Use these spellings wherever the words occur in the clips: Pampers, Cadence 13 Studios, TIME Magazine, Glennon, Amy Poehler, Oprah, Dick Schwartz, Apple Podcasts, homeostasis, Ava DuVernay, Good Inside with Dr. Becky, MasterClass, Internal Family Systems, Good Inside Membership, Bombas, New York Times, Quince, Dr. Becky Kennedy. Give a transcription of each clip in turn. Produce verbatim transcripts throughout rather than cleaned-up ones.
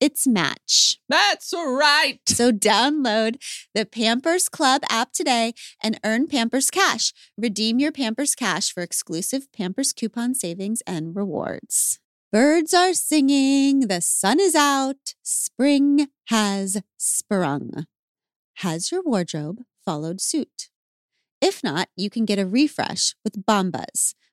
its match. That's right. So download the Pampers Club app today and earn Pampers Cash. Redeem your Pampers Cash for exclusive Pampers coupon savings and rewards. Birds are singing, the sun is out, spring has sprung. Has your wardrobe followed suit? If not, you can get a refresh with Bombas,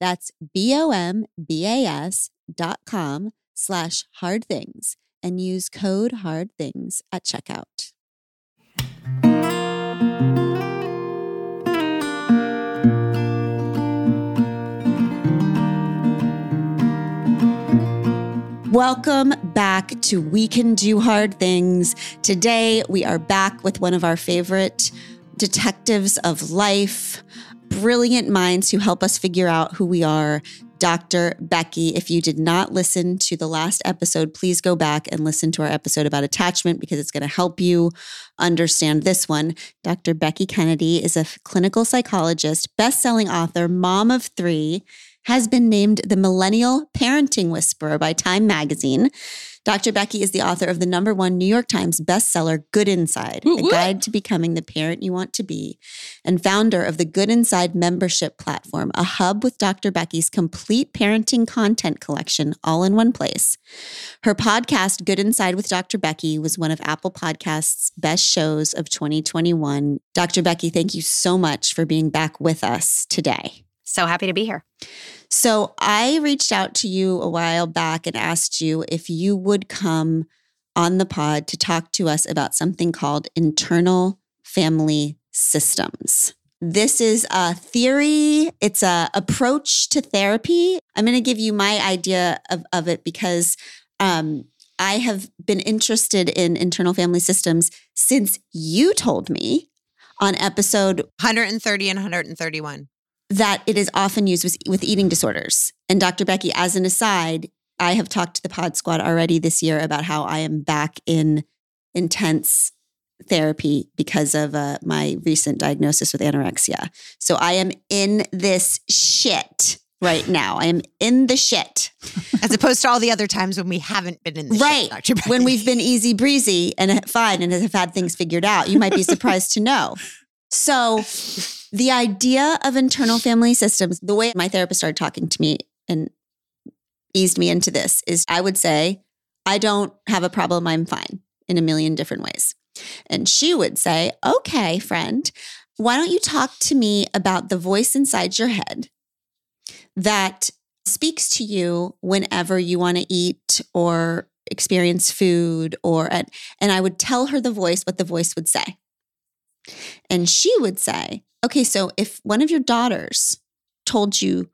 That's B O M B A S dot com slash hard things and use code hard things at checkout. Welcome back to We Can Do Hard Things. Today, we are back with one of our favorite detectives of life, brilliant minds who help us figure out who we are, Doctor Becky. If you did not listen to the last episode, please go back and listen to our episode about attachment because it's going to help you understand this one. Doctor Becky Kennedy is a clinical psychologist, best-selling author, mom of three, has been named the Millennial Parenting Whisperer by TIME Magazine. Doctor Becky is the author of the number one New York Times bestseller, Good Inside, ooh, ooh. A Guide to Becoming the Parent You Want to Be, and founder of the Good Inside membership platform, a hub with Doctor Becky's complete parenting content collection all in one place. Her podcast, Good Inside with Doctor Becky, was one of Apple Podcasts' best shows of twenty twenty-one. Doctor Becky, thank you so much for being back with us today. So happy to be here. So I reached out to you a while back and asked you if you would come on the pod to talk to us about something called internal family systems. This is a theory. It's an approach to therapy. I'm going to give you my idea of, of it because um, I have been interested in internal family systems since you told me on episode one thirty and one thirty-one. That it is often used with, with eating disorders. And Doctor Becky, as an aside, I have talked to the Pod Squad already this year about how I am back in intense therapy because of uh, my recent diagnosis with anorexia. So I am in this shit right now. I am in the shit. As opposed to all the other times when we haven't been in the right. shit, Doctor Becky. When we've been easy breezy and fine and have had things figured out. You might be surprised to know. So the idea of internal family systems, the way my therapist started talking to me and eased me into this is I would say, I don't have a problem. I'm fine in a million different ways. And she would say, okay, friend, why don't you talk to me about the voice inside your head that speaks to you whenever you want to eat or experience food or, and I would tell her the voice, what the voice would say. And she would say, okay, so if one of your daughters told you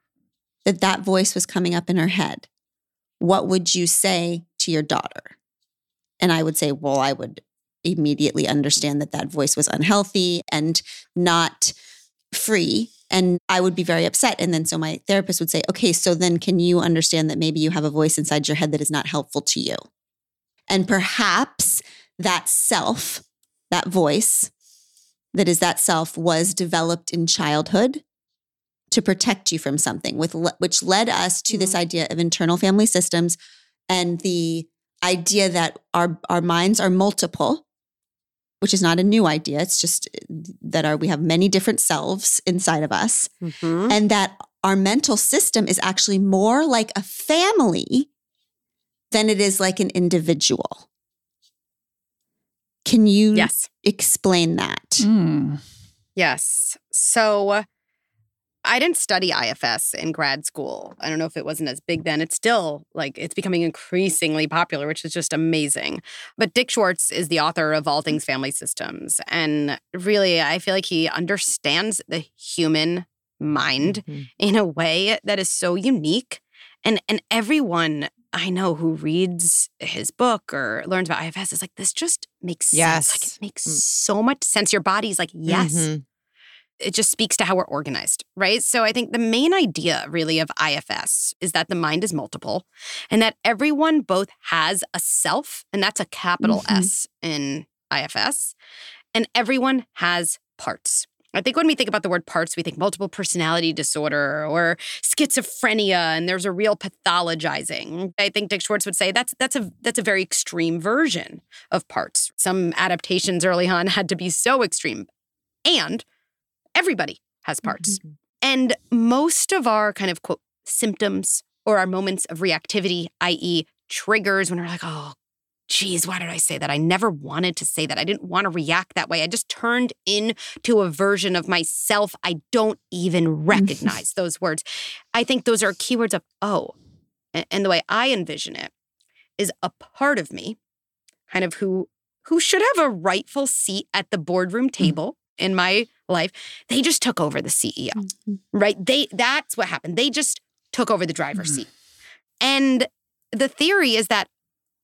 that that voice was coming up in her head, what would you say to your daughter? And I would say, well, I would immediately understand that that voice was unhealthy and not free. And I would be very upset. And then so my therapist would say, okay, so then can you understand that maybe you have a voice inside your head that is not helpful to you? And perhaps that self, that voice, that is that self was developed in childhood to protect you from something, with which led us to mm-hmm. this idea of internal family systems and the idea that our, our minds are multiple, which is not a new idea. It's just that our, we have many different selves inside of us, mm-hmm. and that our mental system is actually more like a family than it is like an individual. Can you yes. explain that? Mm. Yes. So I didn't study I F S in grad school. I don't know if it wasn't as big then. It's still, like, it's becoming increasingly popular, which is just amazing. But Dick Schwartz is the author of All Things Family Systems. And really, I feel like he understands the human mind mm-hmm. in a way that is so unique. And, and everyone I know who reads his book or learns about I F S is like, this just makes yes. sense. Like, it makes mm-hmm. so much sense. Your body's like, yes. Mm-hmm. It just speaks to how we're organized, right? So I think the main idea really of I F S is that the mind is multiple and that everyone both has a self, and that's a capital mm-hmm. S in I F S, and everyone has parts. I think when we think about the word parts, we think multiple personality disorder or schizophrenia, and there's a real pathologizing. I think Dick Schwartz would say that's that's a that's a very extreme version of parts. Some adaptations early on had to be so extreme. And everybody has parts. Mm-hmm. And most of our kind of, quote, symptoms or our moments of reactivity, that is triggers when we're like, oh, geez, why did I say that? I never wanted to say that. I didn't want to react that way. I just turned into a version of myself. I don't even recognize those words. I think those are keywords of, oh, and the way I envision it is a part of me, kind of who, who should have a rightful seat at the boardroom table mm-hmm. in my life, they just took over the C E O, mm-hmm. right? They that's what happened. They just took over the driver's mm-hmm. seat. And the theory is that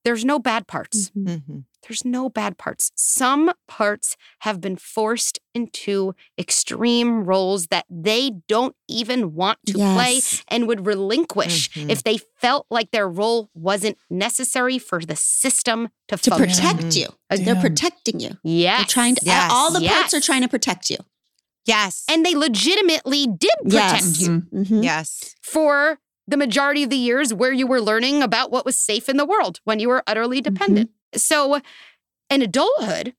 there's no bad parts. Mm-hmm. There's no bad parts. Some parts have been forced into extreme roles that they don't even want to yes. play and would relinquish mm-hmm. if they felt like their role wasn't necessary for the system to, to protect you. Damn. They're protecting you. Yes. They're trying to, yes. All the yes. parts are trying to protect you. Yes. And they legitimately did protect yes. you. Mm-hmm. Yes. For the majority of the years where you were learning about what was safe in the world when you were utterly dependent. Mm-hmm. So in adulthood,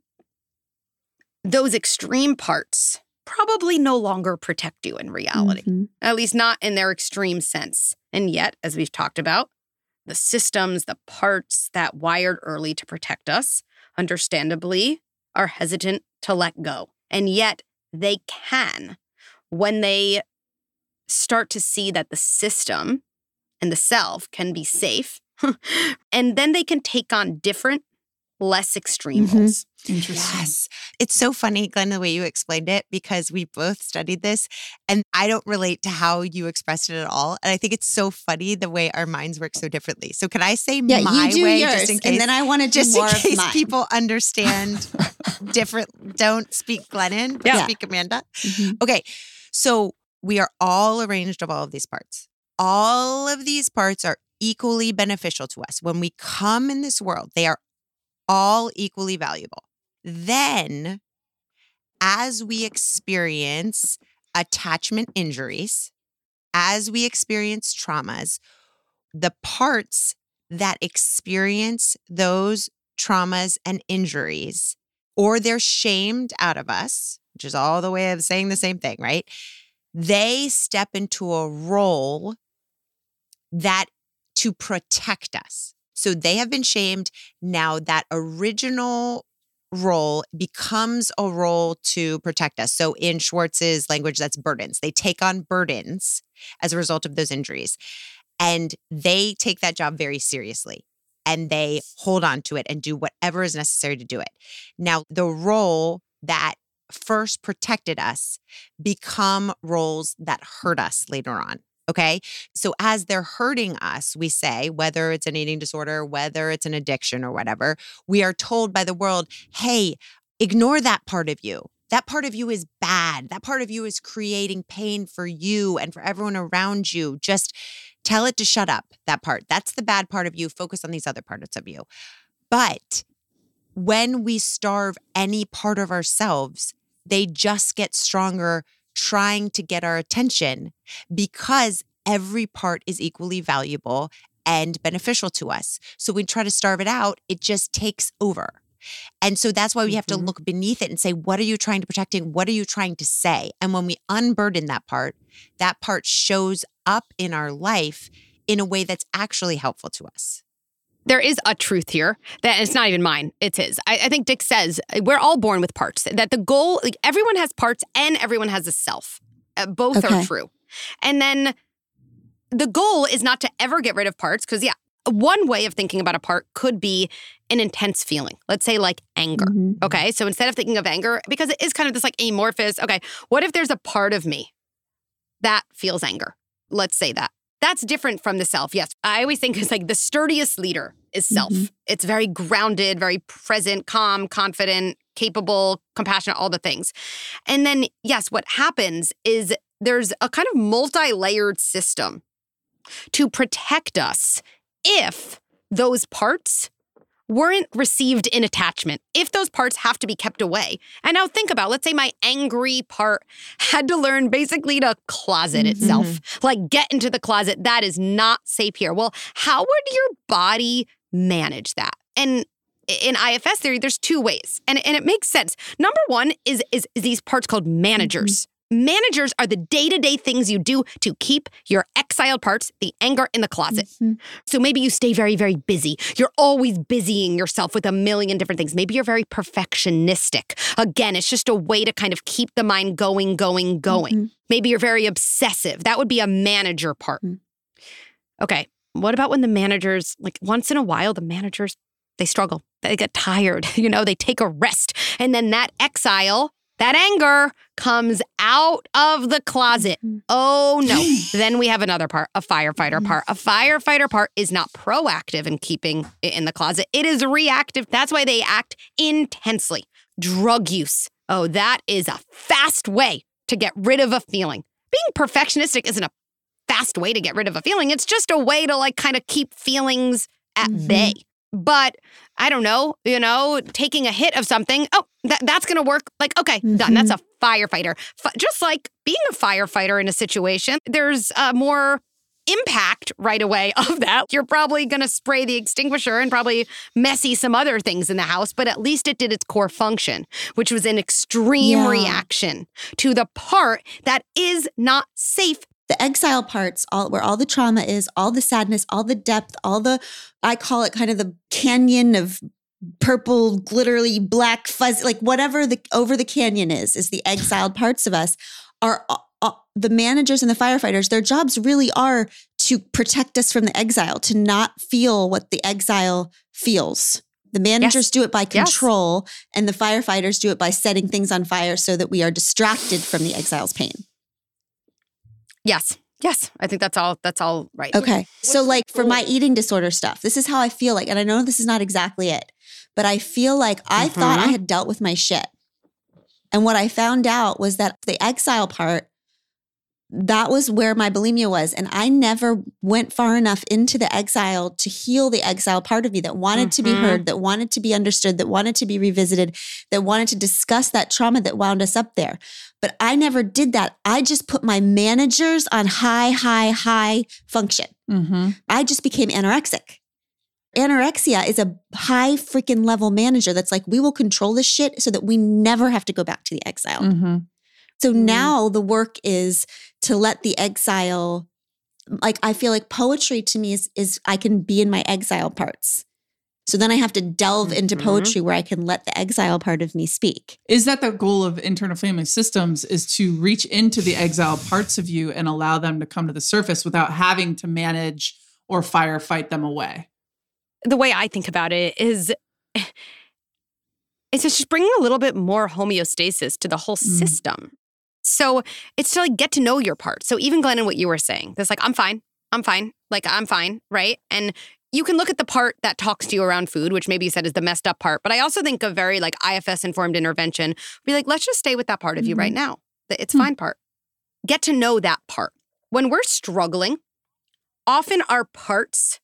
those extreme parts probably no longer protect you in reality, mm-hmm. at least not in their extreme sense. And yet, as we've talked about, the systems, the parts that wired early to protect us, understandably, are hesitant to let go. And yet, they can, when they start to see that the system and the self can be safe, and then they can take on different, less extreme mm-hmm. roles. Interesting. Yes. It's so funny, Glenn, the way you explained it, because we both studied this, and I don't relate to how you expressed it at all. And I think it's so funny the way our minds work so differently. So can I say yeah, my you do way yours, just in case? And then I want to do just more in case of mine. People understand different. Don't speak Glennon, but yeah. speak Amanda. Mm-hmm. Okay. So we are all arranged of all of these parts. All of these parts are equally beneficial to us. When we come in this world, they are all equally valuable. Then, as we experience attachment injuries, as we experience traumas, the parts that experience those traumas and injuries, or they're shamed out of us, which is all the way of saying the same thing, right? They step into a role that to protect us. So they have been shamed. Now that original role becomes a role to protect us. So in Schwartz's language, that's burdens. They take on burdens as a result of those injuries. And they take that job very seriously. And they hold on to it and do whatever is necessary to do it. Now, the role that first protected us become roles that hurt us later on. Okay. So as they're hurting us, we say, whether it's an eating disorder, whether it's an addiction or whatever, we are told by the world, hey, ignore that part of you. That part of you is bad. That part of you is creating pain for you and for everyone around you. Just tell it to shut up, that part. That's the bad part of you. Focus on these other parts of you. But when we starve any part of ourselves, they just get stronger trying to get our attention because every part is equally valuable and beneficial to us. So we try to starve it out, it just takes over. And so that's why we have mm-hmm. to look beneath it and say, what are you trying to protect? And what are you trying to say? And when we unburden that part, that part shows up in our life in a way that's actually helpful to us. There is a truth here that it's not even mine. It's his. I, I think Dick says we're all born with parts, that the goal, like everyone has parts and everyone has a self. Uh, both okay. are true. And then the goal is not to ever get rid of parts because, yeah, one way of thinking about a part could be an intense feeling. Let's say like anger, mm-hmm. okay? So instead of thinking of anger, because it is kind of this like amorphous, okay, what if there's a part of me that feels anger? Let's say that. That's different from the self, yes. I always think it's like the sturdiest leader is self. Mm-hmm. It's very grounded, very present, calm, confident, capable, compassionate, all the things. And then, yes, what happens is there's a kind of multi-layered system to protect us if those parts weren't received in attachment, if those parts have to be kept away. And now think about, let's say my angry part had to learn basically to closet itself, mm-hmm. like get into the closet. That is not safe here. Well, how would your body manage that? And in I F S theory, there's two ways, and, and it makes sense. Number one is, is, is these parts called managers. Mm-hmm. Managers are the day-to-day things you do to keep your exiled parts, the anger, in the closet. Mm-hmm. So maybe you stay very, very busy. You're always busying yourself with a million different things. Maybe you're very perfectionistic. Again, it's just a way to kind of keep the mind going, going, going. Mm-hmm. Maybe you're very obsessive. That would be a manager part. Mm-hmm. Okay, what about when the managers, like once in a while, the managers, they struggle. They get tired. You know, they take a rest. And then that exile, that anger comes out of the closet. Oh, no. Then we have another part, a firefighter part. A firefighter part is not proactive in keeping it in the closet. It is reactive. That's why they act intensely. Drug use. Oh, that is a fast way to get rid of a feeling. Being perfectionistic isn't a fast way to get rid of a feeling. It's just a way to like kind of keep feelings at mm-hmm. bay. But I don't know, you know, taking a hit of something. Oh, that, that's going to work. Like, okay, mm-hmm. done. That's a firefighter. F- just like being a firefighter in a situation, there's uh, more impact right away of that. You're probably going to spray the extinguisher and probably messy some other things in the house, but at least it did its core function, which was an extreme yeah. reaction to the part that is not safe. The exile parts, all where all the trauma is, all the sadness, all the depth, all the, I call it kind of the canyon of purple, glittery, black, fuzzy, like whatever the over the canyon is, is the exiled parts of us are uh, uh, the managers and the firefighters. Their jobs really are to protect us from the exile, to not feel what the exile feels. The managers yes. do it by control yes. and the firefighters do it by setting things on fire so that we are distracted from the exile's pain. Yes. Yes. I think that's all, that's all right. Okay. So like for my eating disorder stuff, this is how I feel like, and I know this is not exactly it, but I feel like I mm-hmm. thought I had dealt with my shit. And what I found out was that the exile part, that was where my bulimia was. And I never went far enough into the exile to heal the exile part of me that wanted mm-hmm. to be heard, that wanted to be understood, that wanted to be revisited, that wanted to discuss that trauma that wound us up there. But I never did that. I just put my managers on high, high, high function. Mm-hmm. I just became anorexic. Anorexia is a high freaking level manager that's like, we will control this shit so that we never have to go back to the exile. Mm-hmm. So now the work is to let the exile, like I feel like poetry to me is, is I can be in my exile parts. So then I have to delve into poetry mm-hmm. where I can let the exile part of me speak. Is that the goal of Internal Family Systems, is to reach into the exile parts of you and allow them to come to the surface without having to manage or firefight them away? The way I think about it is... It's just bringing a little bit more homeostasis to the whole system. Mm. So it's to like get to know your part. So even Glennon, what you were saying, that's like, I'm fine, I'm fine, like I'm fine, right? And you can look at the part that talks to you around food, which maybe you said is the messed up part. But I also think a very like I F S-informed intervention would be like, let's just stay with that part of mm-hmm. you right now, the it's mm-hmm. fine part. Get to know that part. When we're struggling, often our parts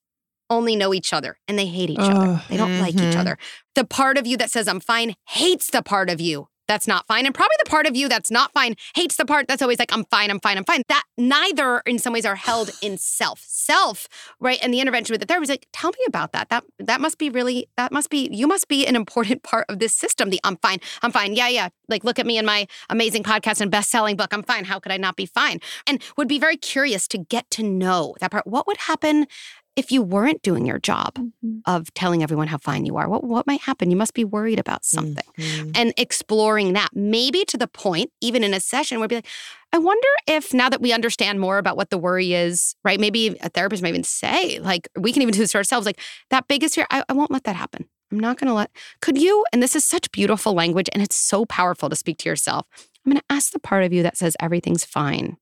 only know each other and they hate each oh, other. They don't mm-hmm. like each other. The part of you that says I'm fine hates the part of you that's not fine. And probably the part of you that's not fine hates the part that's always like, I'm fine, I'm fine, I'm fine. That neither in some ways are held in self. Self, right? And the intervention with the therapist is like, tell me about that. That that must be really, that must be, you must be an important part of this system. The I'm fine, I'm fine. Yeah, yeah. Like, look at me in my amazing podcast and best-selling book. I'm fine. How could I not be fine? And would be very curious to get to know that part. What would happen if you weren't doing your job mm-hmm. of telling everyone how fine you are? What what might happen? You must be worried about something. Mm-hmm. And exploring that, maybe to the point, even in a session, we'd be like, I wonder if now that we understand more about what the worry is, right? Maybe a therapist might even say, like, we can even do this to ourselves, like, that biggest fear, I, I won't let that happen. I'm not going to let, could you, and this is such beautiful language, and it's so powerful to speak to yourself. I'm going to ask the part of you that says everything's fine.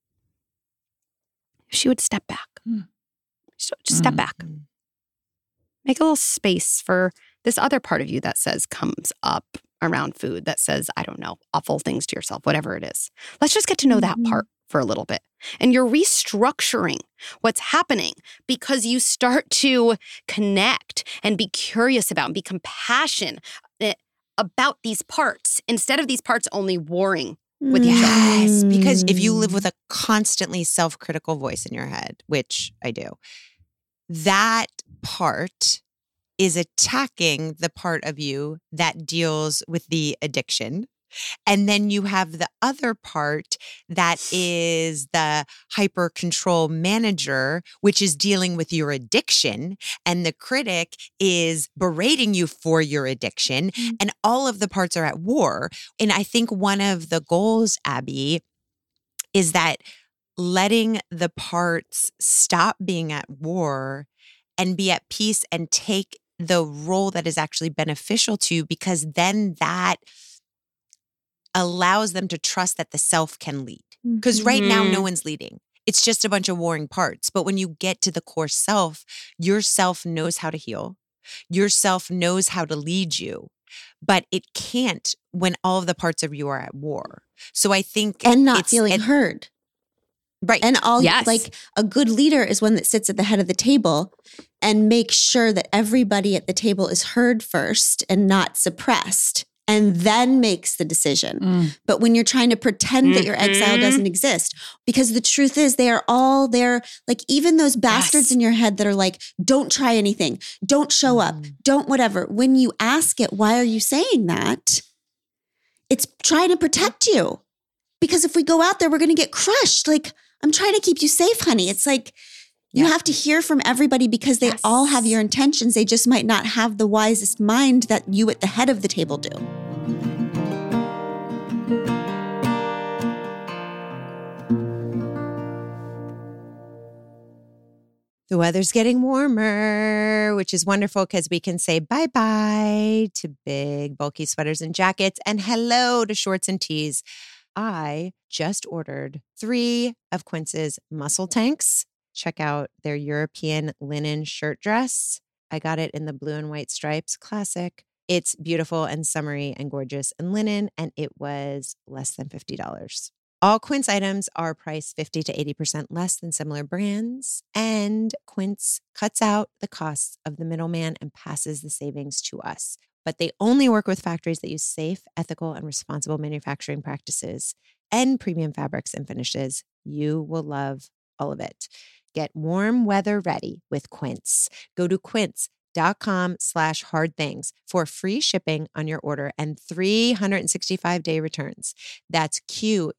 She would step back. Mm. So just step back. Make a little space for this other part of you that says comes up around food, that says, I don't know, awful things to yourself, whatever it is. Let's just get to know that part for a little bit. And you're restructuring what's happening because you start to connect and be curious about and be compassionate about these parts instead of these parts only warring with each other. Yes, because if you live with a constantly self-critical voice in your head, which I do, that part is attacking the part of you that deals with the addiction. And then you have the other part that is the hyper control manager, which is dealing with your addiction. And the critic is berating you for your addiction. Mm-hmm. And all of the parts are at war. And I think one of the goals, Abby, is that letting the parts stop being at war and be at peace and take the role that is actually beneficial to you, because then that allows them to trust that the self can lead. Because right mm-hmm. now, no one's leading. It's just a bunch of warring parts. But when you get to the core self, your self knows how to heal. Your self knows how to lead you. But it can't when all of the parts of you are at war. So I think— And not it's, feeling and, heard. Right. And all yes. like a good leader is one that sits at the head of the table and makes sure that everybody at the table is heard first and not suppressed, and then makes the decision. Mm. But when you're trying to pretend mm-hmm. that your exile doesn't exist, because the truth is they are all there, like even those bastards yes. in your head that are like, don't try anything, don't show up, mm. don't whatever. When you ask it, why are you saying that? It's trying to protect you. Because if we go out there, we're going to get crushed. Like, I'm trying to keep you safe, honey. It's like, you yeah. have to hear from everybody because they yes. all have your intentions. They just might not have the wisest mind that you at the head of the table do. The weather's getting warmer, which is wonderful because we can say bye-bye to big, bulky sweaters and jackets and hello to shorts and tees. I just ordered three of Quince's muscle tanks. Check out their European linen shirt dress. I got it in the blue and white stripes, classic. It's beautiful and summery and gorgeous and linen, and it was less than fifty dollars. All Quince items are priced fifty to eighty percent less than similar brands, and Quince cuts out the costs of the middleman and passes the savings to us. But they only work with factories that use safe, ethical, and responsible manufacturing practices and premium fabrics and finishes. You will love all of it. Get warm weather ready with Quince. Go to quince.com slash hard things for free shipping on your order and three hundred sixty-five day returns. That's Q-U-I-N-C-E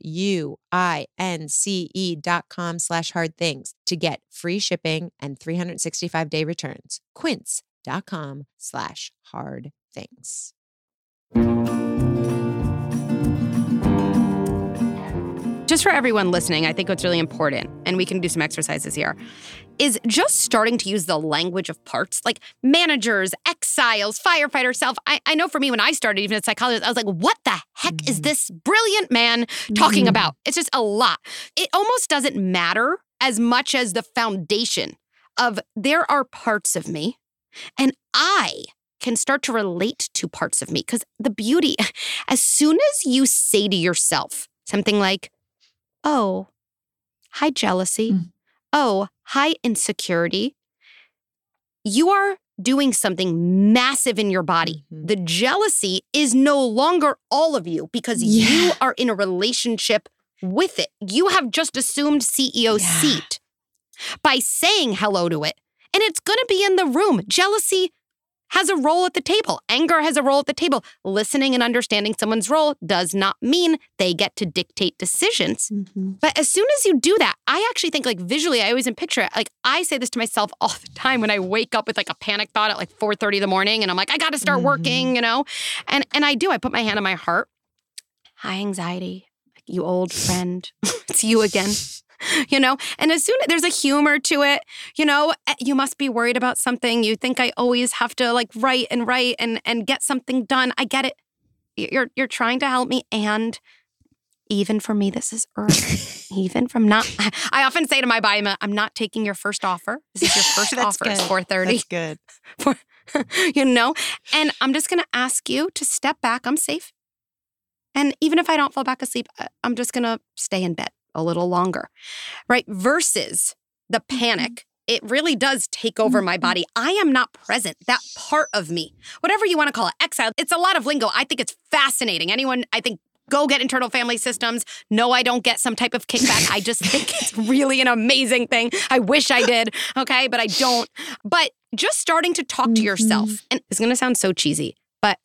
dot com slash hard things to get free shipping and three hundred sixty-five day returns. Quince.com slash hard things. Just for everyone listening, I think what's really important, and we can do some exercises here, is just starting to use the language of parts, like managers, exiles, firefighter, self. I, I know for me, when I started even as a psychologist, I was like, what the heck mm-hmm. is this brilliant man talking mm-hmm. about? It's just a lot. It almost doesn't matter as much as the foundation of there are parts of me, and I can start to relate to parts of me. Because the beauty, as soon as you say to yourself something like, oh, hi, jealousy. Mm. Oh, hi, insecurity. You are doing something massive in your body. Mm-hmm. The jealousy is no longer all of you because yeah. you are in a relationship with it. You have just assumed C E O yeah. seat by saying hello to it. And it's going to be in the room. Jealousy has a role at the table. Anger has a role at the table. Listening and understanding someone's role does not mean they get to dictate decisions. Mm-hmm. But as soon as you do that, I actually think like visually, I always picture it. Like I say this to myself all the time when I wake up with like a panic thought at like four thirty in the morning and I'm like, I got to start mm-hmm. working, you know? And and I do, I put my hand on my heart. Hi, anxiety, you old friend. It's you again. You know, and as soon as there's a humor to it, you know, you must be worried about something. You think I always have to like write and write and, and get something done. I get it. You're you're trying to help me. And even for me, this is early. Even from not, I often say to my body, I'm not taking your first offer. This is your first offer. It's four thirty. That's good. For, you know, and I'm just going to ask you to step back. I'm safe. And even if I don't fall back asleep, I'm just going to stay in bed a little longer, right? Versus the panic. It really does take over my body. I am not present. That part of me, whatever you want to call it, exile. It's a lot of lingo. I think it's fascinating. Anyone, I think, go get Internal Family Systems. No, I don't get some type of kickback. I just think it's really an amazing thing. I wish I did, okay? But I don't. But just starting to talk to yourself, and it's going to sound so cheesy, but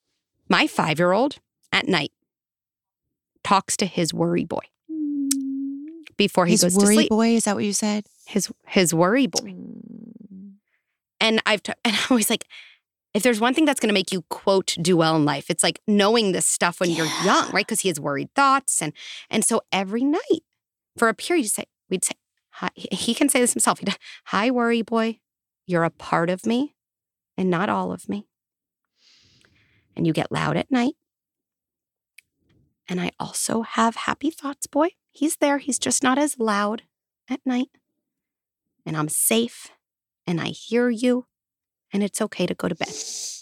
my five-year-old at night talks to his worry boy. Before he his goes to sleep. His worry boy, is that what you said? His his worry boy. And I've t- and I'm always like, if there's one thing that's going to make you, quote, do well in life, it's like knowing this stuff when yeah. you're young, right? Because he has worried thoughts. And and so every night for a period, you say, we'd say, hi. He can say this himself. He'd, hi, worry boy, you're a part of me and not all of me. And you get loud at night. And I also have happy thoughts, boy. He's there. He's just not as loud at night. And I'm safe. And I hear you. And it's okay to go to bed.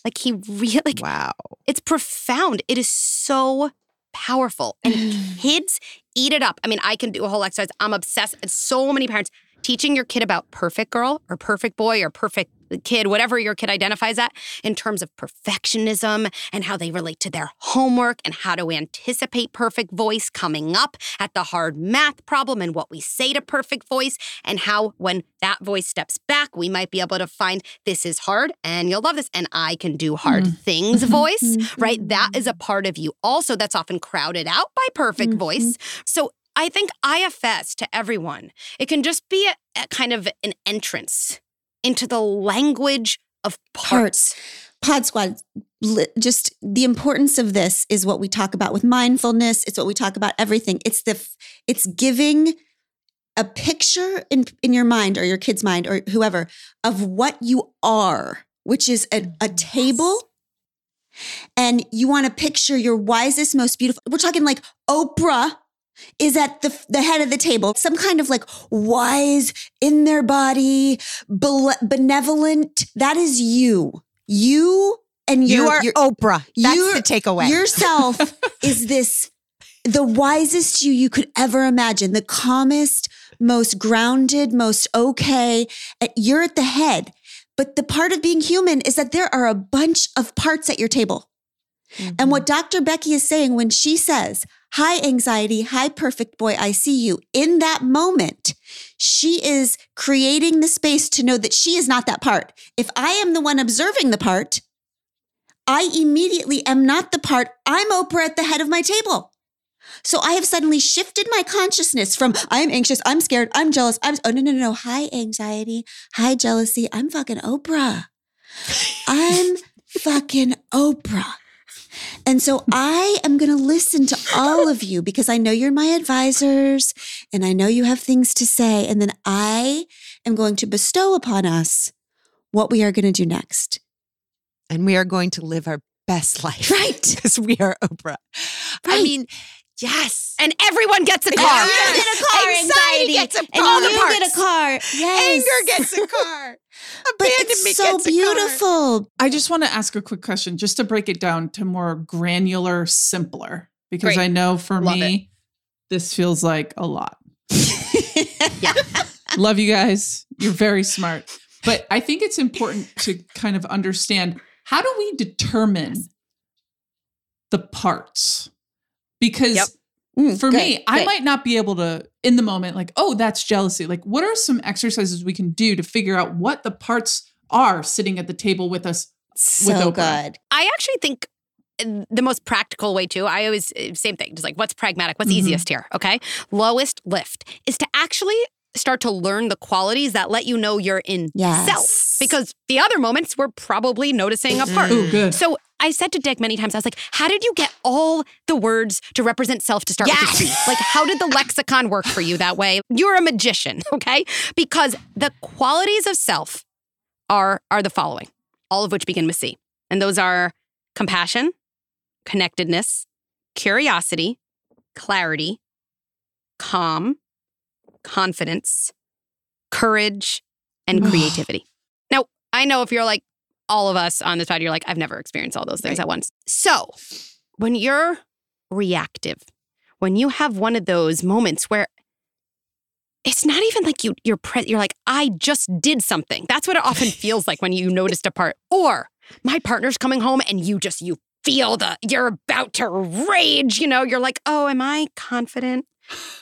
Like he really, like, wow. It's profound. It is so powerful. And kids eat it up. I mean, I can do a whole exercise. I'm obsessed. And so many parents teaching your kid about perfect girl or perfect boy or perfect kid, whatever your kid identifies at, in terms of perfectionism and how they relate to their homework and how to anticipate perfect voice coming up at the hard math problem and what we say to perfect voice and how when that voice steps back, we might be able to find this is hard and you'll love this and I can do hard mm. things voice, mm-hmm. right? That is a part of you. Also, that's often crowded out by perfect mm-hmm. voice. So I think I F S to everyone, it can just be a, a kind of an entrance into the language of parts. parts. Pod Squad, just the importance of this is what we talk about with mindfulness. It's what we talk about everything. It's the, it's giving a picture in, in your mind or your kid's mind or whoever of what you are, which is a, a table. And you want to picture your wisest, most beautiful. We're talking like Oprah is at the the head of the table, some kind of like wise, in their body, benevolent. That is you. You and your, you are your, Oprah. That's your, the takeaway. Yourself is this, the wisest you you could ever imagine, the calmest, most grounded, most okay. You're at the head. But the part of being human is that there are a bunch of parts at your table. Mm-hmm. And what Doctor Becky is saying when she says, hi, anxiety, hi, perfect boy, I see you. In that moment, she is creating the space to know that she is not that part. If I am the one observing the part, I immediately am not the part. I'm Oprah at the head of my table. So I have suddenly shifted my consciousness from I'm anxious, I'm scared, I'm jealous, I'm, oh, no, no, no, no. Hi, anxiety, hi, jealousy, I'm fucking Oprah. I'm fucking Oprah. And so I am going to listen to all of you because I know you're my advisors and I know you have things to say. And then I am going to bestow upon us what we are going to do next. And we are going to live our best life. Right. Because we are Oprah. Right. I mean, yes. And everyone gets a car. And you get a car. Anxiety gets a car. And you get a car. Yes. Anger gets a car. But it's so beautiful. I just want to ask a quick question just to break it down to more granular, simpler, because great. I know for love me, it. This feels like a lot. Yeah. Love you guys. You're very smart. But I think it's important to kind of understand, how do we determine yes. the parts? Because yep. mm, for good, me, good. I might not be able to, in the moment, like, oh, that's jealousy. Like, what are some exercises we can do to figure out what the parts are sitting at the table with us? So with good. I actually think the most practical way too, I always, same thing, just like what's pragmatic, what's mm-hmm. easiest here, okay? Lowest lift is to actually start to learn the qualities that let you know you're in yes. self. Because the other moments we're probably noticing a part. Ooh, good. So I said to Dick many times, I was like, how did you get all the words to represent self to start yes. with? Like, how did the lexicon work for you that way? You're a magician, okay? Because the qualities of self are are the following, all of which begin with C. And those are compassion, connectedness, curiosity, clarity, calm, confidence, courage, and creativity. Now, I know if you're like all of us on this pod, you're like, I've never experienced all those things right. at once. So when you're reactive, when you have one of those moments where it's not even like you, you're pre- you're like, I just did something. That's what it often feels like when you noticed a part. Or my partner's coming home and you just, you feel the, you're about to rage, you know, you're like, oh, am I confident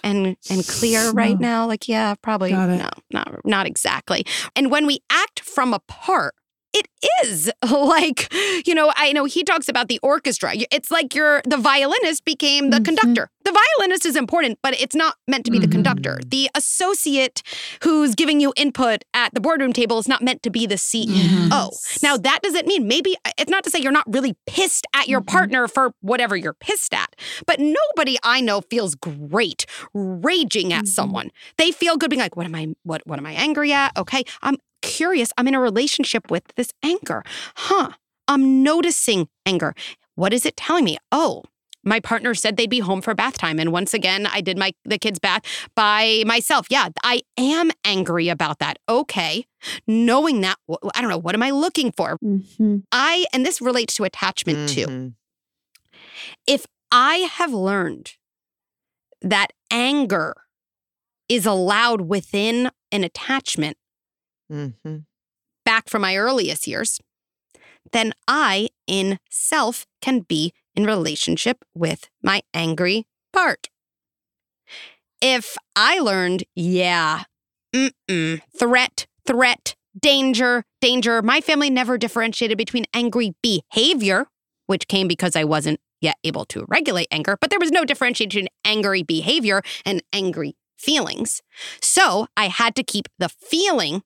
and and clear right no. now? Like, yeah, probably. No, not, not exactly. And when we act from a part, it is like, you know, I know he talks about the orchestra. It's like you're, the violinist became the mm-hmm. conductor. The violinist is important, but it's not meant to be mm-hmm. the conductor. The associate who's giving you input at the boardroom table is not meant to be the C E O. Yes. Now, that doesn't mean maybe, it's not to say you're not really pissed at your mm-hmm. partner for whatever you're pissed at, but nobody I know feels great raging at mm-hmm. someone. They feel good being like, what am I, what, what am I angry at? Okay, I'm curious. I'm in a relationship with this anger. Huh. I'm noticing anger. What is it telling me? Oh, my partner said they'd be home for bath time. And once again, I did my the kids' bath by myself. Yeah, I am angry about that. Okay. Knowing that, I don't know. What am I looking for? Mm-hmm. I, and this relates to attachment mm-hmm. too. If I have learned that anger is allowed within an attachment, mm-hmm. back from my earliest years, then I in self can be in relationship with my angry part. If I learned, yeah, mm-mm, threat, threat, danger, danger. My family never differentiated between angry behavior, which came because I wasn't yet able to regulate anger, but there was no differentiation between angry behavior and angry feelings. So I had to keep the feeling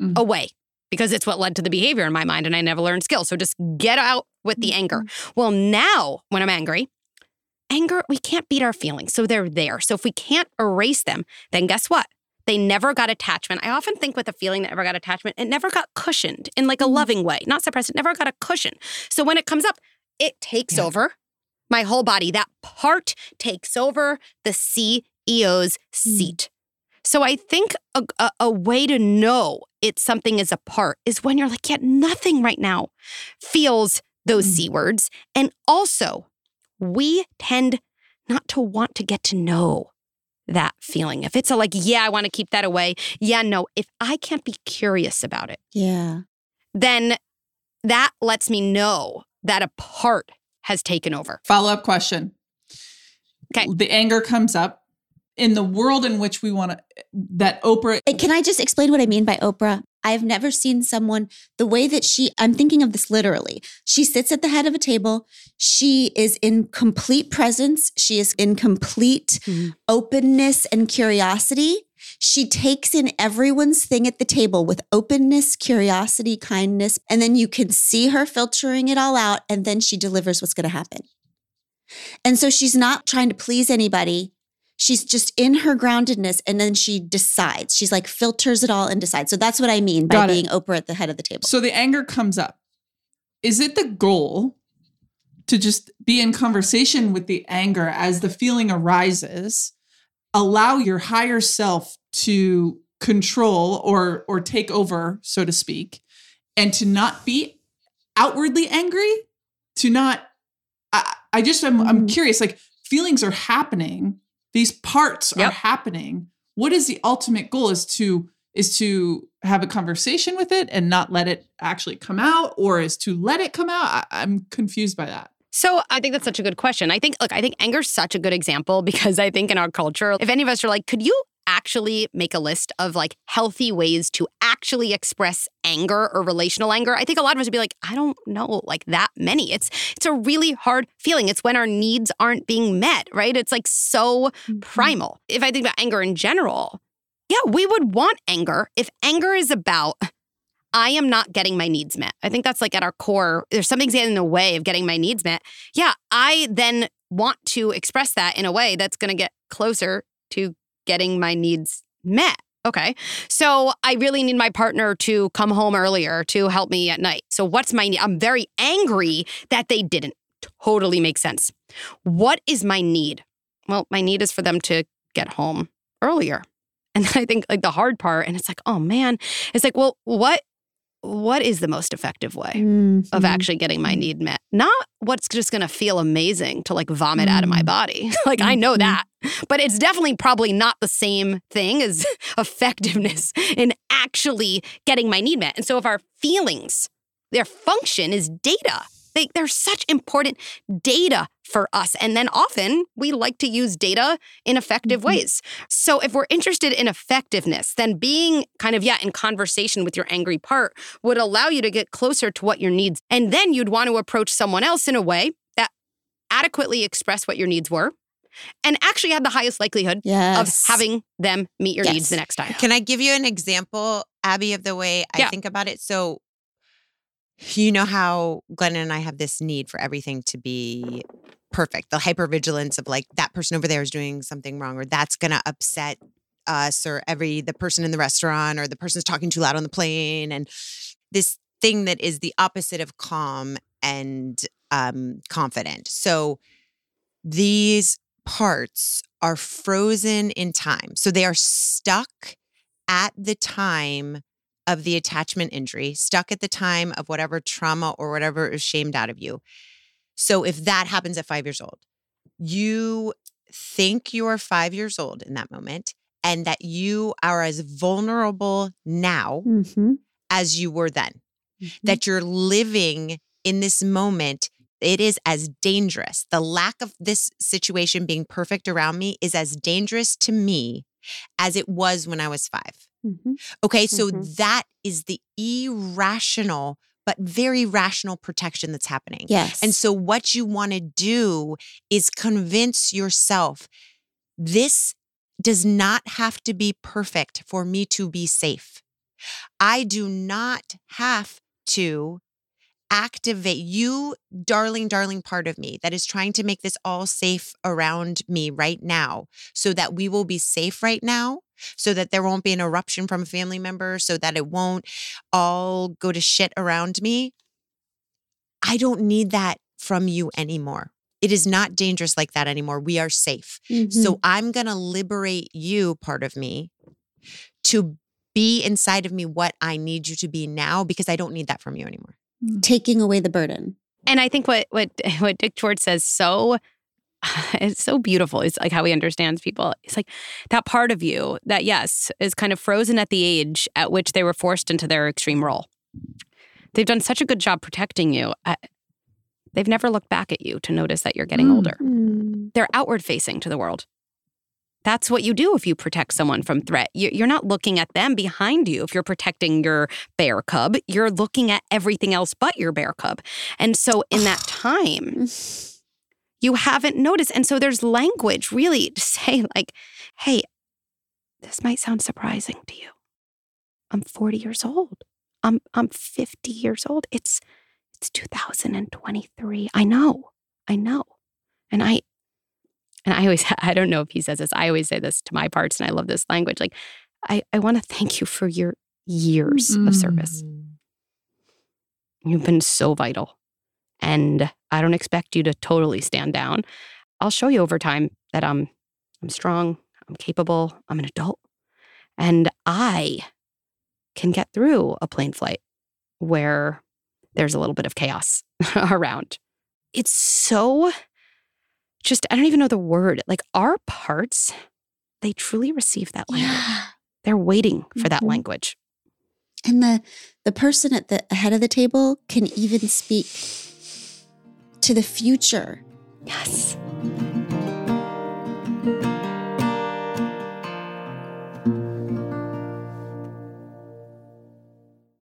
Mm-hmm. away because it's what led to the behavior in my mind and I never learned skills. So just get out with the anger. Well, now when I'm angry, anger, we can't beat our feelings. So they're there. So if we can't erase them, then guess what? They never got attachment. I often think with a feeling that never got attachment, it never got cushioned in like a loving way, not suppressed. It never got a cushion. So when it comes up, it takes yeah. over my whole body. That part takes over the C E O's seat. Mm. So I think a, a, a way to know it's something is a part is when you're like, yeah, nothing right now feels those mm. C words. And also, we tend not to want to get to know that feeling. If it's a like, yeah, I want to keep that away. Yeah, no, if I can't be curious about it, yeah, then that lets me know that a part has taken over. Follow-up question. Okay. The anger comes up. In the world in which we want to, that Oprah. Can I just explain what I mean by Oprah? I've never seen someone, the way that she, I'm thinking of this literally. She sits at the head of a table. She is in complete presence. She is in complete mm-hmm. openness and curiosity. She takes in everyone's thing at the table with openness, curiosity, kindness. And then you can see her filtering it all out. And then she delivers what's going to happen. And so she's not trying to please anybody. She's just in her groundedness, and then she decides. She's like filters it all and decides. So that's what I mean by being Oprah at the head of the table. So the anger comes up. Is it the goal to just be in conversation with the anger as the feeling arises, allow your higher self to control or or take over, so to speak, and to not be outwardly angry, to not, I, I just, I'm, I'm curious, like feelings are happening. These parts yep. are happening. What is the ultimate goal? Is to is to have a conversation with it and not let it actually come out, or is to let it come out? I- I'm confused by that. So I think that's such a good question. I think, look, I think anger's such a good example because I think in our culture, if any of us are like, could you actually make a list of like healthy ways to actually express anger or relational anger, I think a lot of us would be like, I don't know, like that many. It's it's a really hard feeling. It's when our needs aren't being met, right? It's like so mm-hmm. primal. If I think about anger in general, yeah, we would want anger if anger is about, I am not getting my needs met. I think that's like at our core, there's something getting in the way of getting my needs met. Yeah, I then want to express that in a way that's going to get closer to getting my needs met. Okay. So I really need my partner to come home earlier to help me at night. So what's my need? I'm very angry that they didn't. Totally make sense. What is my need? Well, my need is for them to get home earlier. And I think like the hard part, and it's like, oh man, it's like, well, what, what is the most effective way mm-hmm. of actually getting my need met? Not what's just going to feel amazing to like vomit mm-hmm. out of my body. Like mm-hmm. I know that, but it's definitely probably not the same thing as effectiveness in actually getting my need met. And so if our feelings, their function is data, they, they're such important data for us. And then often we like to use data in effective mm-hmm. ways. So if we're interested in effectiveness, then being kind of, yeah, in conversation with your angry part would allow you to get closer to what your needs. And then you'd want to approach someone else in a way that adequately expressed what your needs were and actually had the highest likelihood yes. of having them meet your yes. needs the next time. Can I give you an example, Abby, of the way I yeah. think about it? So you know how Glennon and I have this need for everything to be perfect, the hypervigilance of like that person over there is doing something wrong or that's going to upset us or every the person in the restaurant or the person's talking too loud on the plane. And this thing that is the opposite of calm and um, confident. So these parts are frozen in time. So they are stuck at the time of the attachment injury, stuck at the time of whatever trauma or whatever is shamed out of you. So if that happens at five years old, you think you are five years old in that moment and that you are as vulnerable now mm-hmm. as you were then, mm-hmm. that you're living in this moment. It is as dangerous. The lack of this situation being perfect around me is as dangerous to me as it was when I was five. Mm-hmm. Okay, so mm-hmm. that is the irrational, but very rational protection that's happening. Yes. And so what you want to do is convince yourself this does not have to be perfect for me to be safe. I do not have to activate you, darling, darling part of me that is trying to make this all safe around me right now so that we will be safe right now, so that there won't be an eruption from a family member, so that it won't all go to shit around me. I don't need that from you anymore. It is not dangerous like that anymore. We are safe. Mm-hmm. So I'm going to liberate you, part of me, to be inside of me what I need you to be now because I don't need that from you anymore. Taking away the burden. And I think what what what Dick Schwartz says so it's so beautiful. It's like how he understands people. It's like that part of you that, yes, is kind of frozen at the age at which they were forced into their extreme role. They've done such a good job protecting you. I, they've never looked back at you to notice that you're getting older. Mm-hmm. They're outward facing to the world. That's what you do if you protect someone from threat. You're not looking at them behind you. If you're protecting your bear cub, you're looking at everything else but your bear cub. And so in that time, you haven't noticed. And so there's language really to say like, hey, this might sound surprising to you. I'm forty years old. I'm I'm fifty years old. It's it's two thousand twenty-three. I know. I know. And I and I always, I don't know if he says this. I always say this to my parts and I love this language. Like, I, I want to thank you for your years mm. of service. You've been so vital. And I don't expect you to totally stand down. I'll show you over time that I'm, I'm strong, I'm capable, I'm an adult. And I can get through a plane flight where there's a little bit of chaos around. It's so just, I don't even know the word. Like our parts, they truly receive that language. Yeah. They're waiting for mm-hmm. that language. And the the person at the head of the table can even speak to the future. Yes.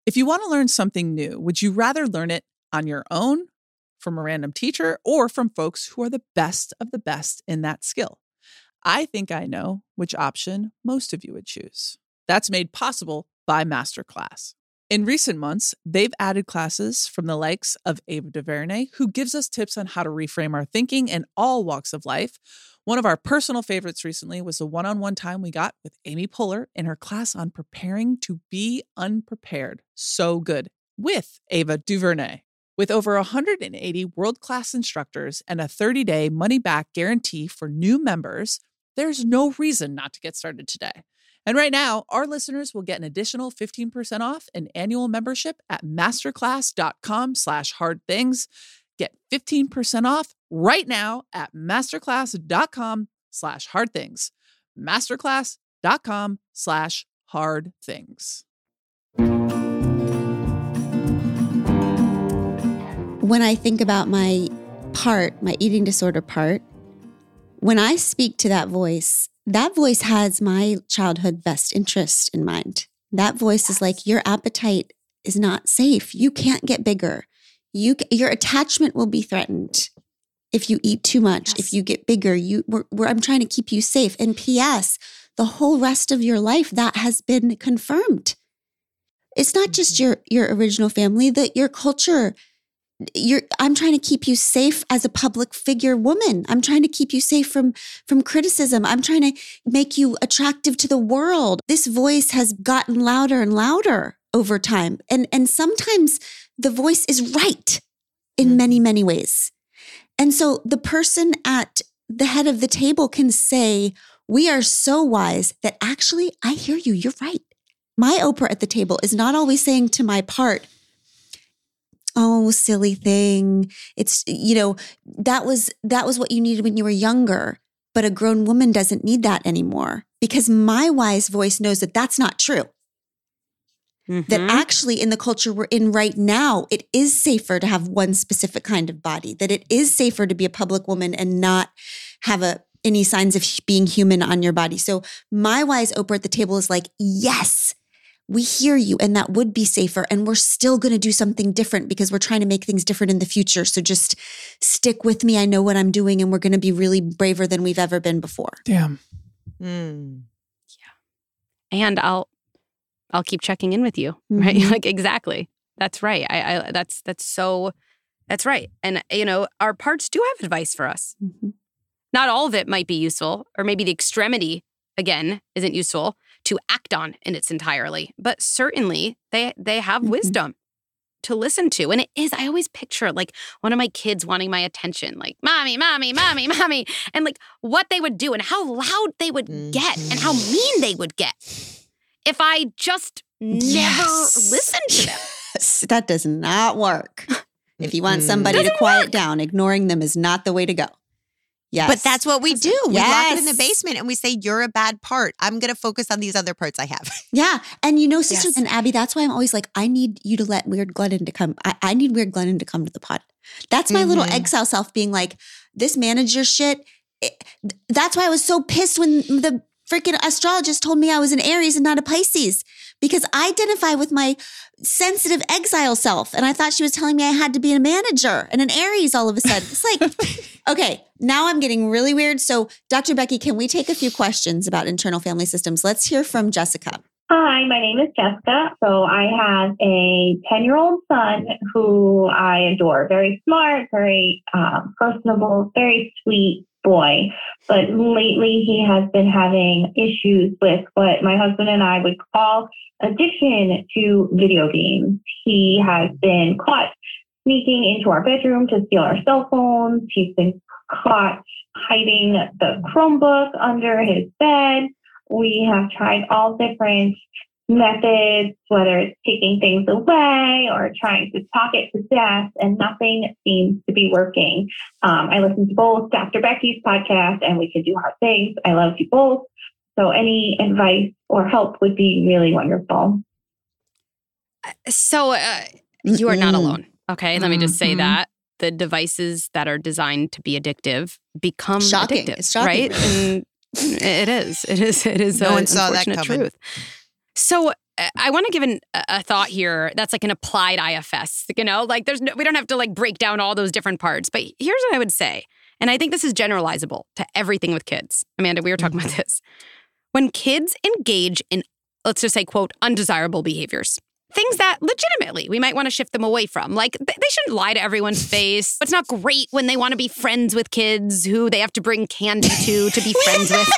If you want to learn something new, would you rather learn it on your own, from a random teacher, or from folks who are the best of the best in that skill? I think I know which option most of you would choose. That's made possible by MasterClass. In recent months, they've added classes from the likes of Ava DuVernay, who gives us tips on how to reframe our thinking in all walks of life. One of our personal favorites recently was the one-on-one time we got with Amy Poehler in her class on preparing to be unprepared. So good. With Ava DuVernay. With over one hundred eighty world-class instructors and a thirty-day money-back guarantee for new members, there's no reason not to get started today. And right now, our listeners will get an additional fifteen percent off an annual membership at masterclass.com slash hard things. Get fifteen percent off right now at masterclass.com slash hard things. Masterclass.com slash hard things. When I think about my part, my eating disorder part, when I speak to that voice, that voice has my childhood best interest in mind. That voice is like, your appetite is not safe. You can't get bigger. You, your attachment will be threatened if you eat too much, yes. if you get bigger. You, we're, we're, I'm trying to keep you safe. And P S, the whole rest of your life, that has been confirmed. It's not just your, your original family, that your culture. You're, I'm trying to keep you safe as a public figure woman. I'm trying to keep you safe from, from criticism. I'm trying to make you attractive to the world. This voice has gotten louder and louder over time. And, and sometimes the voice is right in many, many ways. And so the person at the head of the table can say, we are so wise that actually I hear you. You're right. My Oprah at the table is not always saying to my part, oh, silly thing. It's, you know, that was, that was what you needed when you were younger, but a grown woman doesn't need that anymore, because my wise voice knows that that's not true. Mm-hmm. That actually in the culture we're in right now, it is safer to have one specific kind of body, that it is safer to be a public woman and not have a, any signs of being human on your body. So my wise Oprah at the table is like, yes, we hear you, and that would be safer. And we're still going to do something different because we're trying to make things different in the future. So just stick with me. I know what I'm doing, and we're going to be really braver than we've ever been before. Damn. Mm. Yeah. And I'll, I'll keep checking in with you, mm-hmm. right? Like, exactly. That's right. I, I, that's, that's so, that's right. And, you know, our parts do have advice for us. Mm-hmm. Not all of it might be useful, or maybe the extremity, again, isn't useful to act on in its entirely. But certainly they they have mm-hmm. wisdom to listen to. And it is, I always picture like one of my kids wanting my attention, like, mommy, mommy, mommy, mommy. And like what they would do and how loud they would mm-hmm. get and how mean they would get if I just yes. never listened to them. Yes. That does not work. If you want somebody Doesn't to quiet work. down, ignoring them is not the way to go. Yes. But that's what we do. We yes. lock it in the basement and we say, you're a bad part. I'm going to focus on these other parts I have. Yeah. And you know, sisters yes. and Abby, that's why I'm always like, I need you to let Weird Glennon to come. I, I need Weird Glennon to come to the pod. That's my mm-hmm. little exile self being like, this manager shit. It, that's why I was so pissed when the freaking astrologist told me I was an Aries and not a Pisces, because I identify with my sensitive exile self. And I thought she was telling me I had to be a manager and an Aries all of a sudden. It's like, okay, now I'm getting really weird. So Doctor Becky, can we take a few questions about internal family systems? Let's hear from Jessica. Hi, my name is Jessica. So I have a ten-year-old son who I adore. Very smart, very uh, personable, very sweet boy. But lately he has been having issues with what my husband and I would call addiction to video games. He has been caught sneaking into our bedroom to steal our cell phones. He's been caught hiding the Chromebook under his bed. We have tried all different methods, whether it's taking things away or trying to talk it to death, and nothing seems to be working. Um, I listen to both Doctor Becky's podcast and We Can Do Hard Things. I love you both. So any advice or help would be really wonderful. So uh, you are not alone. Okay, let me just say that. The devices that are designed to be addictive become shocking. addictive. It's shocking. Right? And it is. It is. It is no one saw that coming. Truth. So I want to give an, a thought here that's like an applied I F S, you know, like there's no, we don't have to like break down all those different parts. But here's what I would say. And I think this is generalizable to everything with kids. Amanda, we were talking about this. When kids engage in, let's just say, quote, undesirable behaviors, things that legitimately we might want to shift them away from. Like, they shouldn't lie to everyone's face. It's not great when they want to be friends with kids who they have to bring candy to to be friends with.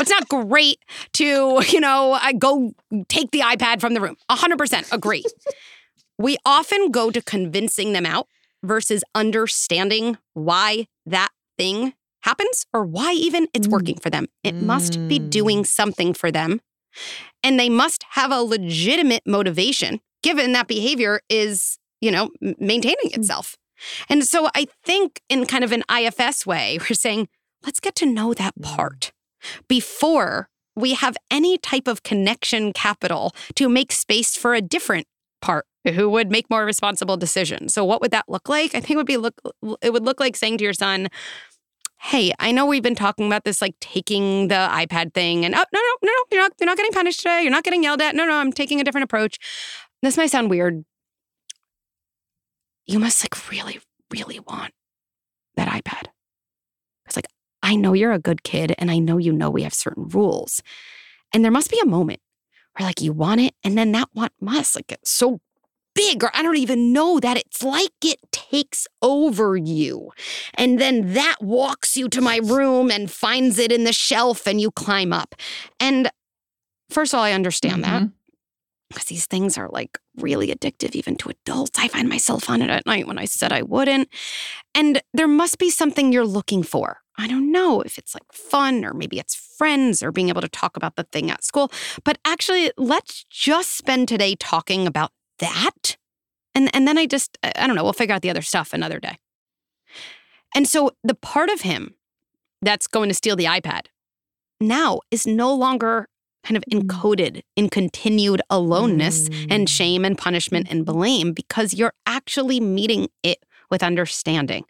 It's not great to, you know, go take the iPad from the room. one hundred percent agree. We often go to convincing them out versus understanding why that thing happens or why even it's working for them. It must be doing something for them. And they must have a legitimate motivation, given that behavior is, you know, maintaining itself. And so I think in kind of an I F S way, we're saying, let's get to know that part before we have any type of connection capital to make space for a different part who would make more responsible decisions. So what would that look like? I think it would be look, it would look like saying to your son, hey, I know we've been talking about this, like taking the iPad thing and, oh, no, no, no, no, you're not, you're not getting punished today. You're not getting yelled at. No, no, I'm taking a different approach. This might sound weird. You must like really, really want that iPad. It's like, I know you're a good kid and I know you know we have certain rules. And there must be a moment where like you want it and then that want must like it's so big or I don't even know that it's like it takes over you. And then that walks you to my room and finds it in the shelf and you climb up. And first of all, I understand mm-hmm. that because these things are like really addictive even to adults. I find myself on it at night when I said I wouldn't. And there must be something you're looking for. I don't know if it's like fun or maybe it's friends or being able to talk about the thing at school. But actually, let's just spend today talking about that. And and then I just, I don't know, we'll figure out the other stuff another day. And so the part of him that's going to steal the iPad now is no longer kind of encoded in continued aloneness mm. and shame and punishment and blame because you're actually meeting it with understanding.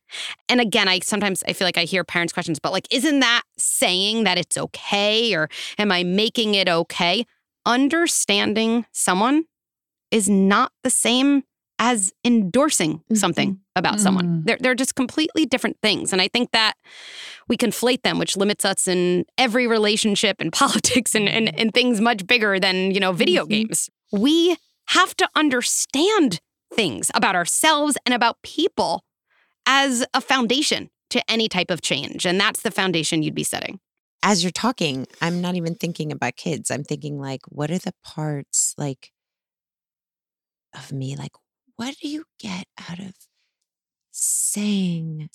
And again, I sometimes I feel like I hear parents' questions, but like, isn't that saying that it's okay? Or am I making it okay? Understanding someone is not the same as endorsing something about mm. someone. They're, they're just completely different things. And I think that we conflate them, which limits us in every relationship and politics and, and, and things much bigger than, you know, video mm-hmm. games. We have to understand things about ourselves and about people as a foundation to any type of change. And that's the foundation you'd be setting. As you're talking, I'm not even thinking about kids. I'm thinking like, what are the parts like of me? Like, what do you get out of saying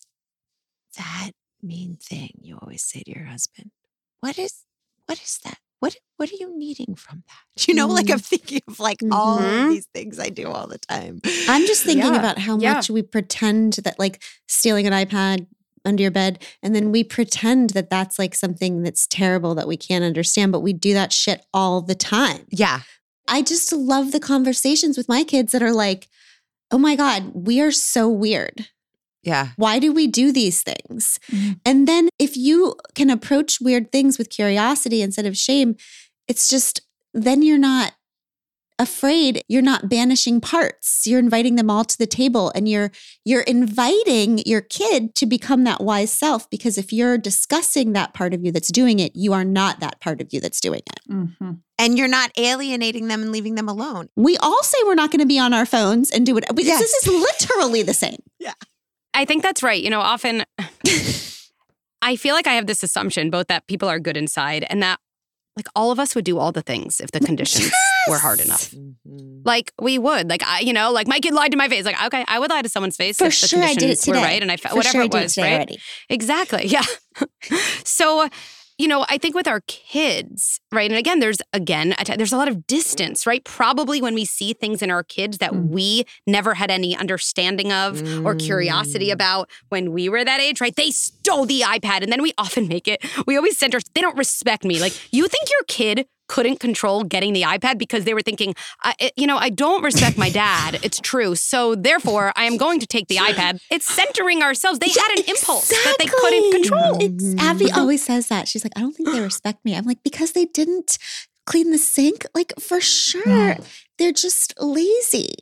that mean thing you always say to your husband? What is, what is that? What what are you needing from that? You know, mm. like I'm thinking of like mm-hmm. all of these things I do all the time. I'm just thinking yeah. about how yeah. much we pretend that like stealing an iPad under your bed. And then we pretend that that's like something that's terrible that we can't understand. But we do that shit all the time. Yeah. I just love the conversations with my kids that are like, oh my God, we are so weird. Yeah. Why do we do these things? Mm-hmm. And then if you can approach weird things with curiosity instead of shame, it's just, then you're not afraid. You're not banishing parts. You're inviting them all to the table and you're, you're inviting your kid to become that wise self, because if you're discussing that part of you that's doing it, you are not that part of you that's doing it. Mm-hmm. And you're not alienating them and leaving them alone. We all say we're not going to be on our phones and do it. Yes. This is literally the same. Yeah. I think that's right. You know, often I feel like I have this assumption both that people are good inside and that like all of us would do all the things if the conditions yes! were hard enough. Mm-hmm. Like we would. Like, I, you know, like my kid lied to my face. Like, okay, I would lie to someone's face for if sure the conditions I did it today. Were right. And I felt whatever sure it was, right? Already. Exactly. Yeah. So you know, I think with our kids, right? And again, there's, again, a t- there's a lot of distance, right? Probably when we see things in our kids that mm. we never had any understanding of mm. or curiosity about when we were that age, right? They stole the iPad. And then we often make it, we always center, they don't respect me. Like, you think your kid couldn't control getting the iPad because they were thinking, I, it, you know, I don't respect my dad. It's true. So therefore, I am going to take the iPad. It's centering ourselves. They yeah, had an exactly. impulse that they couldn't control. It's, Abby always says that. She's like, I don't think they respect me. I'm like, because they didn't clean the sink? Like, for sure. They're just lazy.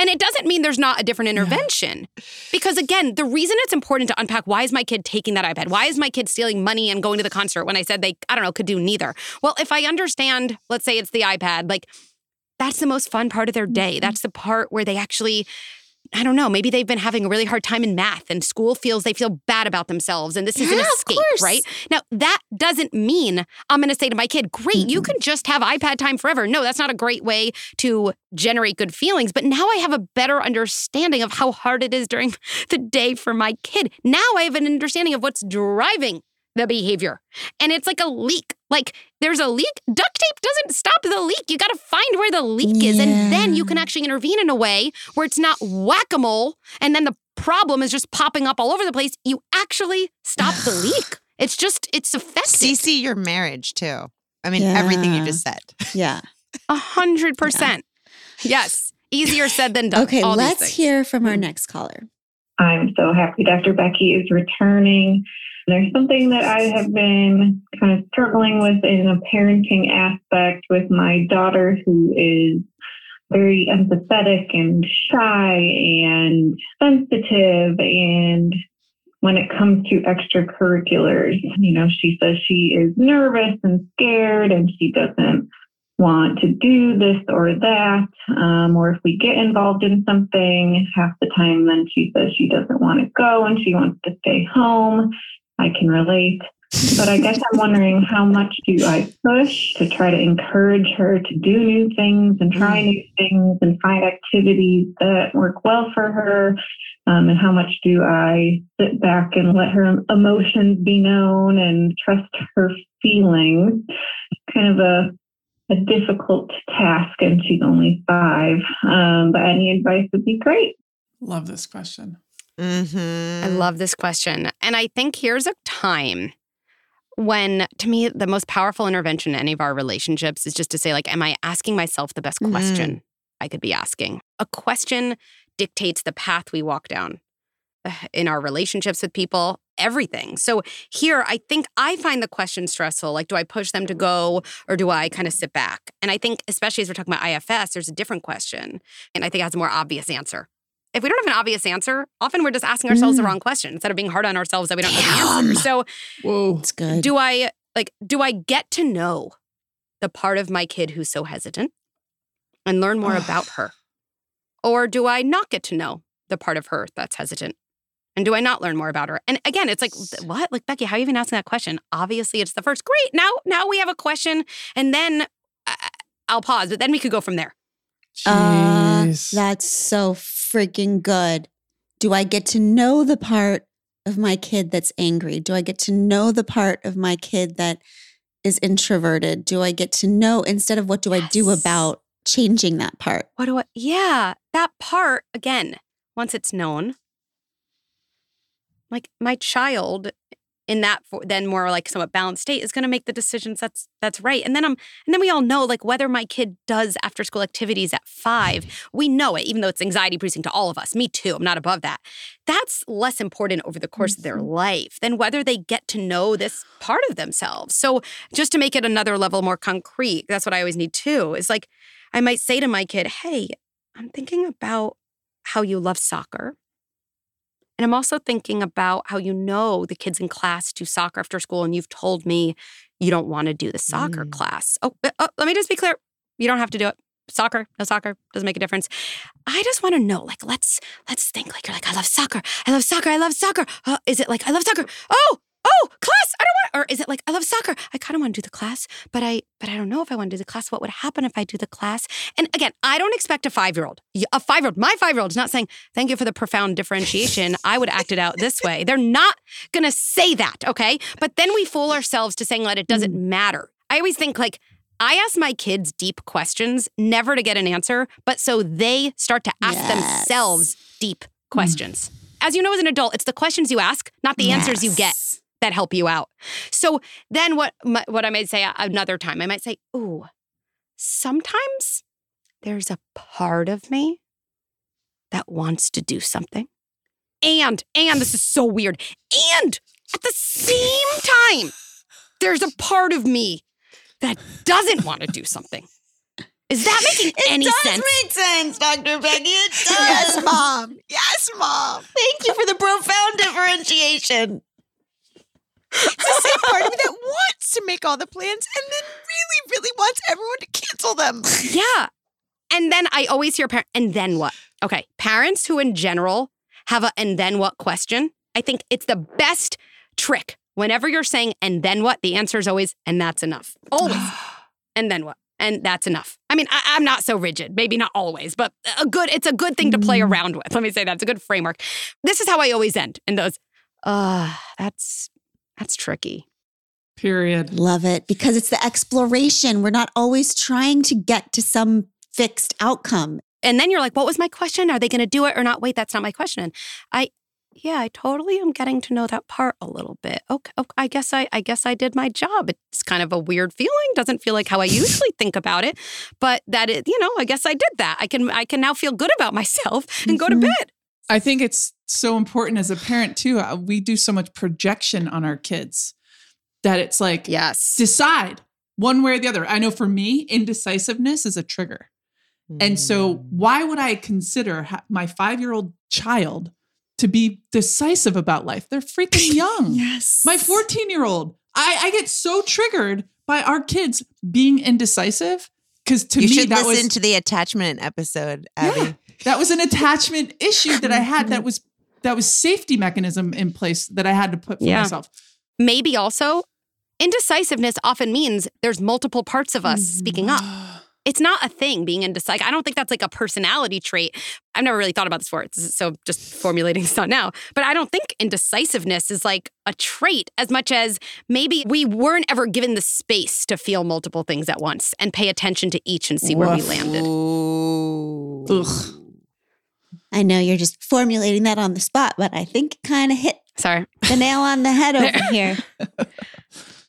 And it doesn't mean there's not a different intervention. No. Because again, the reason it's important to unpack, why is my kid taking that iPad? Why is my kid stealing money and going to the concert when I said they, I don't know, could do neither? Well, if I understand, let's say it's the iPad, like that's the most fun part of their day. Mm-hmm. That's the part where they actually, I don't know, maybe they've been having a really hard time in math and school feels they feel bad about themselves and this is yeah, an escape, right? Now, that doesn't mean I'm going to say to my kid, great, mm-hmm. you can just have iPad time forever. No, that's not a great way to generate good feelings. But now I have a better understanding of how hard it is during the day for my kid. Now I have an understanding of what's driving the behavior. And it's like a leak. Like there's a leak. Duct tape doesn't stop the leak. You got to find where the leak yeah. is. And then you can actually intervene in a way where it's not whack-a-mole. And then the problem is just popping up all over the place. You actually stop the leak. It's just, it's effective. C C your marriage too. I mean, yeah. everything you just said. Yeah. A hundred percent. Yes. Easier said than done. Okay. All let's hear from our next caller. I'm so happy Doctor Becky is returning. There's something that I have been kind of struggling with in a parenting aspect with my daughter, who is very empathetic and shy and sensitive. And when it comes to extracurriculars, you know, she says she is nervous and scared and she doesn't want to do this or that, um, or if we get involved in something, half the time then she says she doesn't want to go and she wants to stay home. I can relate, but I guess I'm wondering how much do I push to try to encourage her to do new things and try new things and find activities that work well for her, um, and how much do I sit back and let her emotions be known and trust her feelings? Kind of a a difficult task, and she's only five. Um, but any advice would be great. Love this question. Mm-hmm. I love this question. And I think here's a time when, to me, the most powerful intervention in any of our relationships is just to say, like, am I asking myself the best mm-hmm. question I could be asking? A question dictates the path we walk down in our relationships with people, everything. So here, I think I find the question stressful. Like, do I push them to go or do I kind of sit back? And I think, especially as we're talking about I F S, there's a different question. And I think it has a more obvious answer. If we don't have an obvious answer, often we're just asking ourselves mm. the wrong question instead of being hard on ourselves that we don't Damn. know the answer. So Whoa, that's good. do I, like, do I get to know the part of my kid who's so hesitant and learn more about her? Or do I not get to know the part of her that's hesitant? And do I not learn more about her? And again, it's like, what? Like, Becky, how are you even asking that question? Obviously, it's the first. Great. Now, now we have a question. And then uh, I'll pause. But then we could go from there. Jeez. Uh, that's so freaking good. Do I get to know the part of my kid that's angry? Do I get to know the part of my kid that is introverted? Do I get to know instead of what do yes. I do about changing that part? What do I? Yeah. That part, again, once it's known. Like my child in that then more like somewhat balanced state is going to make the decisions that's that's right. And then I'm and then we all know like whether my kid does after school activities at five, we know it, even though it's anxiety producing to all of us. Me too. I'm not above that. That's less important over the course of their life than whether they get to know this part of themselves. So just to make it another level more concrete, that's what I always need too, is like I might say to my kid, hey, I'm thinking about how you love soccer. And I'm also thinking about how you know the kids in class do soccer after school, and you've told me you don't want to do the soccer mm. class. Oh, oh, let me just be clear. You don't have to do it. Soccer, no soccer, doesn't make a difference. I just want to know, like, let's let's think. Like, you're like, I love soccer. I love soccer. I love soccer. Uh, is it like, I love soccer. Oh, oh, class, I don't want, or is it like, I love soccer, I kind of want to do the class, but I but I don't know if I want to do the class. What would happen if I do the class? And again, I don't expect a five-year-old. A five-year-old, my five-year-old is not saying, thank you for the profound differentiation. I would act it out this way. They're not going to say that, okay? But then we fool ourselves to saying that it doesn't matter. I always think like, I ask my kids deep questions, never to get an answer, but so they start to ask yes. themselves deep questions. Mm. As you know, as an adult, it's the questions you ask, not the yes. answers you get that help you out. So then what what I might say another time, I might say, ooh, sometimes there's a part of me that wants to do something. And, and this is so weird. And at the same time, there's a part of me that doesn't want to do something. Is that making any sense? It does make sense, Doctor Becky. It does. Yes, Mom. Yes, Mom. Thank you for the profound differentiation. It's the same part of me that wants to make all the plans and then really, really wants everyone to cancel them. Yeah. And then I always hear parents, and then what? Okay, parents who in general have a and then what question, I think it's the best trick. Whenever you're saying, and then what, the answer is always, and that's enough. Always. And then what? And that's enough. I mean, I, I'm not so rigid. Maybe not always, but a good. It's a good thing to play around with. Let me say that. It's a good framework. This is how I always end in those, uh, that's, that's tricky. Period. Love it. Because it's the exploration. We're not always trying to get to some fixed outcome. And then you're like, what was my question? Are they going to do it or not? Wait, that's not my question. I... Yeah, I totally am getting to know that part a little bit. Okay, okay, I guess I I guess I did my job. It's kind of a weird feeling. Doesn't feel like how I usually think about it, but that it, you know, I guess I did that. I can I can now feel good about myself and go to bed. I think it's so important as a parent too. We do so much projection on our kids that it's like, yes, decide one way or the other. I know for me, indecisiveness is a trigger. Mm. And so why would I consider my five-year-old child to be decisive about life? They're freaking young. Yes. My fourteen-year-old, I, I get so triggered by our kids being indecisive. Because to you me, that was... You should listen to the attachment episode, Abby. Yeah, that was an attachment issue that I had that was that was safety mechanism in place that I had to put for yeah. myself. Maybe also, indecisiveness often means there's multiple parts of us mm. speaking up. It's not a thing, being indecisive. I don't think that's like a personality trait. I've never really thought about this before, so just formulating this out now. But I don't think indecisiveness is like a trait as much as maybe we weren't ever given the space to feel multiple things at once and pay attention to each and see where Woof. we landed. Ugh. I know you're just formulating that on the spot, but I think it kind of hit Sorry. the nail on the head over here.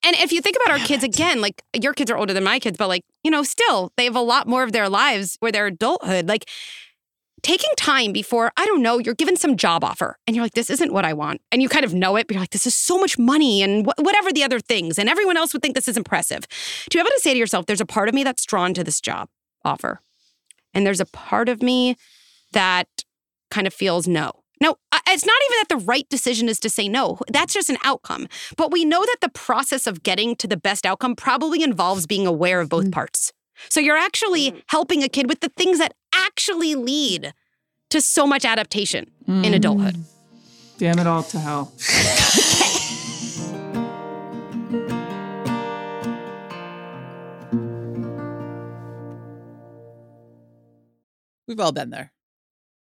And if you think about our kids, again, like your kids are older than my kids, but like, you know, still they have a lot more of their lives where their adulthood, like taking time before, I don't know, you're given some job offer and you're like, this isn't what I want. And you kind of know it, but you're like, this is so much money and wh- whatever the other things. And everyone else would think this is impressive. To be able to say to yourself, there's a part of me that's drawn to this job offer. And there's a part of me that kind of feels no. Now, it's not even that the right decision is to say no. That's just an outcome. But we know that the process of getting to the best outcome probably involves being aware of both mm. parts. So you're actually mm. helping a kid with the things that actually lead to so much adaptation mm. in adulthood. Damn it all to hell. We've all been there.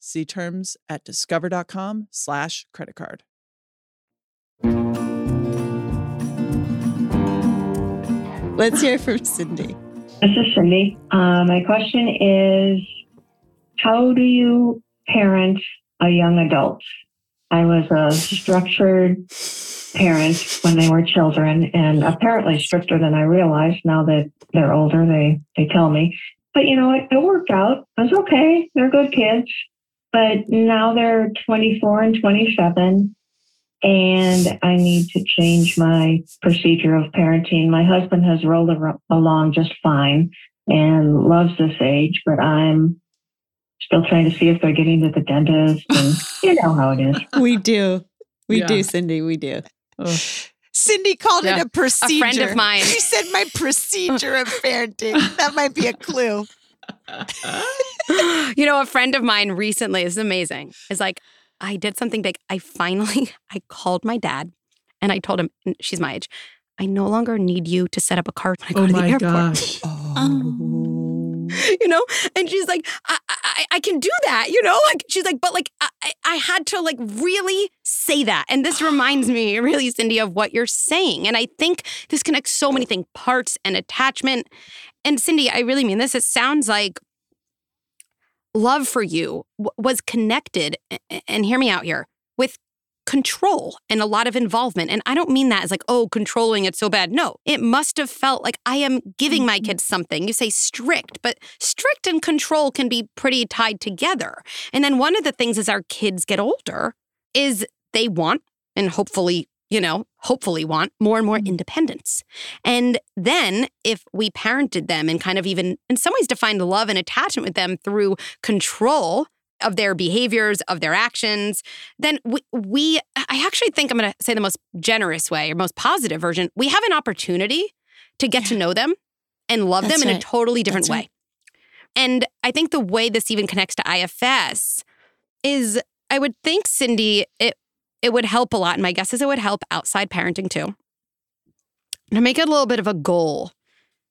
See terms at discover.com slash credit card. Let's hear from Cindy. This is Cindy. Uh, my question is, how do you parent a young adult? I was a structured parent when they were children, and apparently stricter than I realized. Now that they're older, they, they tell me. But, you know, it, it worked out. It was okay. They're good kids. But now they're twenty-four and twenty-seven, and I need to change my procedure of parenting. My husband has rolled along just fine and loves this age, but I'm still trying to see if they're getting to the dentist, and you know how it is. We do. We yeah. do, Cindy. We do. Oh. Cindy called yeah. it a procedure. A friend of mine. She said my procedure of parenting. That might be a clue. You know, a friend of mine recently, this is amazing, is like, I did something big. I finally, I called my dad and I told him, she's my age, I no longer need you to set up a cart when I go oh to the airport. Gosh. Oh my um, gosh. You know? And she's like, I, I I can do that, you know? Like she's like, but like, I, I had to like really say that. And this reminds me really, Cindy, of what you're saying. And I think this connects so many things, parts and attachment. And Cindy, I really mean this. It sounds like love for you w- was connected, and hear me out here, with control and a lot of involvement. And I don't mean that as like, oh, controlling, it's so bad. No, it must have felt like I am giving my kids something. You say strict, but strict and control can be pretty tied together. And then one of the things as our kids get older is they want, and hopefully, you know, hopefully want more and more independence. And then if we parented them and kind of even in some ways defined love and attachment with them through control of their behaviors, of their actions, then we, we I actually think I'm going to say the most generous way or most positive version, we have an opportunity to get yeah. to know them and love That's them right. in a totally different That's way. Right. And I think the way this even connects to I F S is I would think, Cindy, it It would help a lot, and my guess is it would help outside parenting too. To make it a little bit of a goal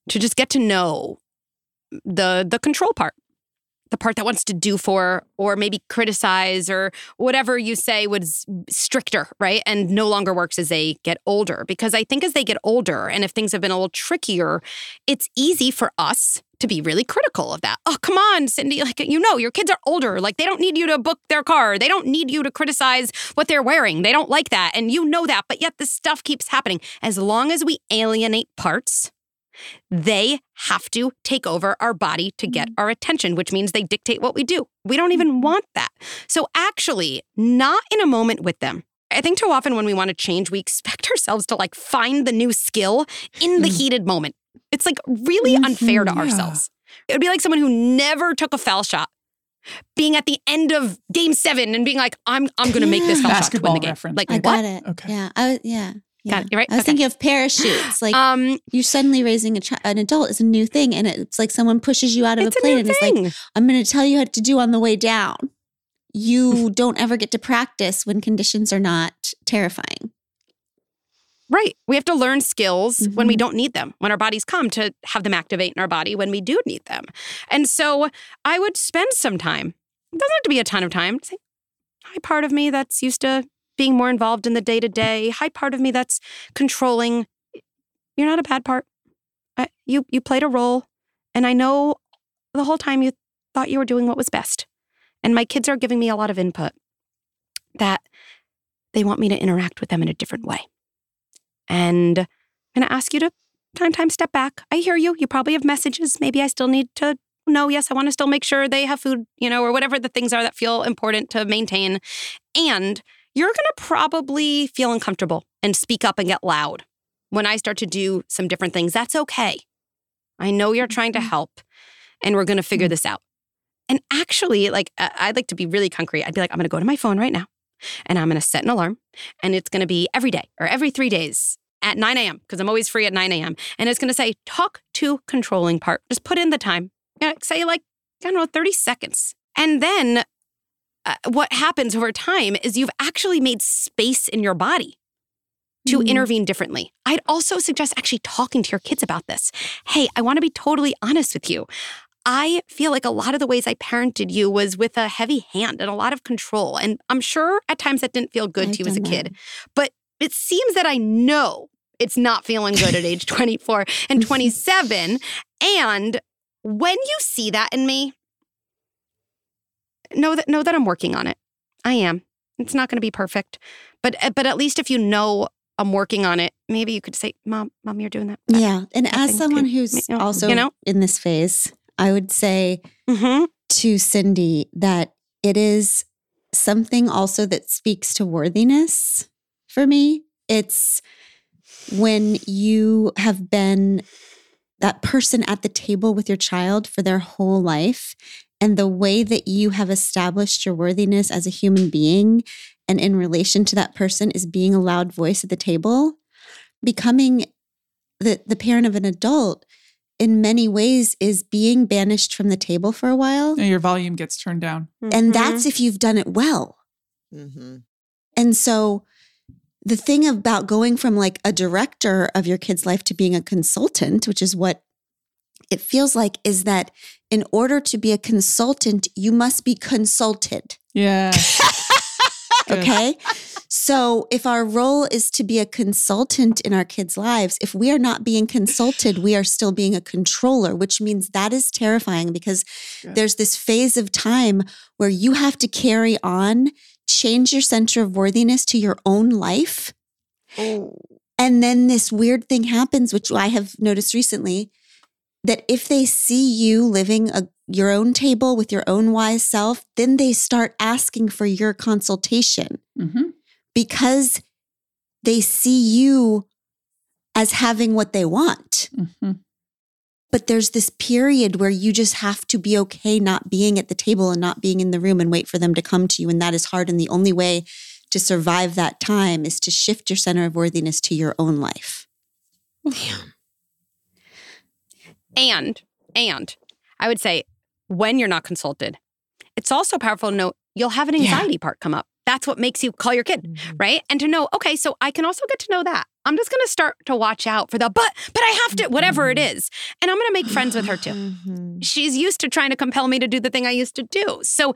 to just get to know the the control part, the part that wants to do for or maybe criticize or whatever you say was stricter, right? And no longer works as they get older. Because I think as they get older, and if things have been a little trickier, it's easy for us to be really critical of that. Oh, come on, Cindy. Like, you know, your kids are older. Like, they don't need you to book their car. They don't need you to criticize what they're wearing. They don't like that. And you know that. But yet this stuff keeps happening. As long as we alienate parts, they have to take over our body to get our attention, which means they dictate what we do. We don't even want that. So actually, not in a moment with them. I think too often when we want to change, we expect ourselves to like find the new skill in the heated moment. It's like really unfair to yeah. ourselves. It would be like someone who never took a foul shot being at the end of game seven and being like, I'm I'm going to make this foul Basketball shot to win the game. Reference. Like, I what? got it. Okay. Yeah. I was, yeah. Yeah. Got it. You're right. I was okay. thinking of parachutes. Like um, you're suddenly raising a chi- an adult is a new thing. And it's like someone pushes you out of a plane and thing. It's like, I'm going to tell you what to do on the way down. You don't ever get to practice when conditions are not terrifying. Right. We have to learn skills mm-hmm. when we don't need them, when our bodies come to have them activate in our body when we do need them. And so I would spend some time, it doesn't have to be a ton of time, say, hi, part of me that's used to being more involved in the day-to-day, hi, part of me that's controlling. You're not a bad part. I, you you played a role. And I know the whole time you thought you were doing what was best. And my kids are giving me a lot of input that they want me to interact with them in a different way. And I'm going to ask you to time, time, step back. I hear you. You probably have messages. Maybe I still need to know. Yes, I want to still make sure they have food, you know, or whatever the things are that feel important to maintain. And you're going to probably feel uncomfortable and speak up and get loud when I start to do some different things. That's okay. I know you're trying to help, and we're going to figure this out. And actually, like, I'd like to be really concrete. I'd be like, I'm going to go to my phone right now. And I'm going to set an alarm, and it's going to be every day or every three days at nine a.m. because I'm always free at nine a.m. And it's going to say, talk to controlling part. Just put in the time. You know, say like, I don't know, thirty seconds. And then uh, what happens over time is you've actually made space in your body to mm-hmm. intervene differently. I'd also suggest actually talking to your kids about this. Hey, I want to be totally honest with you. I feel like a lot of the ways I parented you was with a heavy hand and a lot of control. And I'm sure at times that didn't feel good I to you as a know. kid. But it seems that I know it's not feeling good at age twenty-four and twenty-seven. And when you see that in me, know that know that I'm working on it. I am. It's not going to be perfect. But but at least if you know I'm working on it, maybe you could say, Mom, Mom, you're doing that. Better. Yeah. And I as someone too. who's you know, also you know? in this phase— I would say mm-hmm. to Cindy that it is something also that speaks to worthiness for me. It's when you have been that person at the table with your child for their whole life, and the way that you have established your worthiness as a human being and in relation to that person is being a loud voice at the table. Becoming the, the parent of an adult in many ways is being banished from the table for a while. And your volume gets turned down. Mm-hmm. And that's if you've done it well. Mm-hmm. And so the thing about going from like a director of your kid's life to being a consultant, which is what it feels like, is that in order to be a consultant, you must be consulted. Yeah. Okay. So if our role is to be a consultant in our kids' lives, if we are not being consulted, we are still being a controller, which means that is terrifying because yeah. there's this phase of time where you have to carry on, change your center of worthiness to your own life. Oh. And then this weird thing happens, which I have noticed recently, that if they see you living a, your own table with your own wise self, then they start asking for your consultation. Mm-hmm. Because they see you as having what they want. Mm-hmm. But there's this period where you just have to be okay not being at the table and not being in the room and wait for them to come to you. And that is hard. And the only way to survive that time is to shift your center of worthiness to your own life. Damn. And, and I would say when you're not consulted, it's also powerful to know you'll have an anxiety yeah. part come up. That's what makes you call your kid, right? And to know, okay, so I can also get to know that. I'm just going to start to watch out for the, but, but I have to, whatever it is. And I'm going to make friends with her too. She's used to trying to compel me to do the thing I used to do. So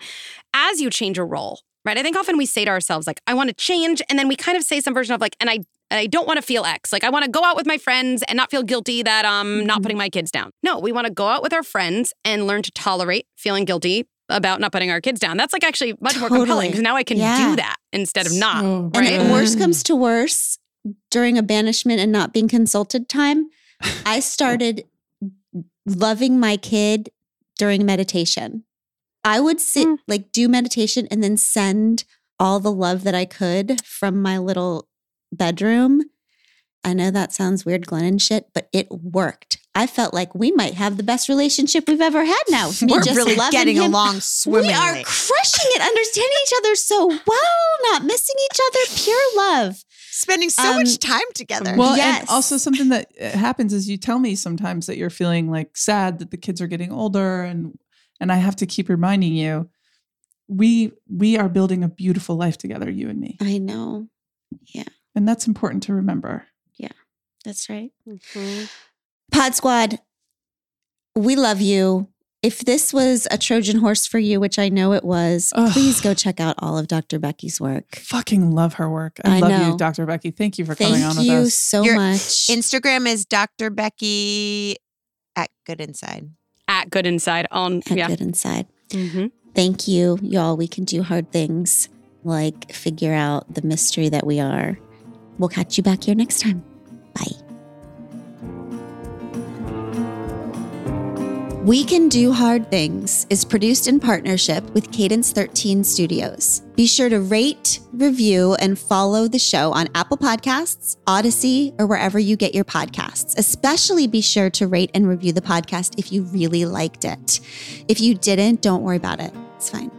as you change a role, right? I think often we say to ourselves, like, I want to change. And then we kind of say some version of like, and I, and I don't want to feel X. Like I want to go out with my friends and not feel guilty that I'm not putting my kids down. No, we want to go out with our friends and learn to tolerate feeling guilty about not putting our kids down. That's like actually much totally. more compelling because now I can yeah. do that instead of not. So, right? And if worse comes to worse, during a banishment and not being consulted time, I started loving my kid during meditation. I would sit, mm. like do meditation and then send all the love that I could from my little bedroom. I know that sounds weird, Glennon shit, but it worked. I felt like we might have the best relationship we've ever had now. Me We're just really getting him. along swimmingly. We are crushing it, understanding each other so well, not missing each other, pure love. Spending so um, much time together. Well, yes. And also something that happens is you tell me sometimes that you're feeling like sad that the kids are getting older, and and I have to keep reminding you, we we are building a beautiful life together, you and me. I know. Yeah. And that's important to remember. Yeah, that's right. Mm-hmm. Pod Squad, we love you. If this was a Trojan horse for you, which I know it was, Ugh. please go check out all of Doctor Becky's work. Fucking love her work. I, I love know. you, Doctor Becky. Thank you for Thank coming on with us. Thank you so Your much. Instagram is Doctor Becky at Good Inside. At Good Inside. On, at yeah. Good Inside. Mm-hmm. Thank you, y'all. We can do hard things like figure out the mystery that we are. We'll catch you back here next time. Bye. We Can Do Hard Things is produced in partnership with Cadence thirteen Studios. Be sure to rate, review, and follow the show on Apple Podcasts, Odyssey, or wherever you get your podcasts. Especially be sure to rate and review the podcast if you really liked it. If you didn't, don't worry about it. It's fine.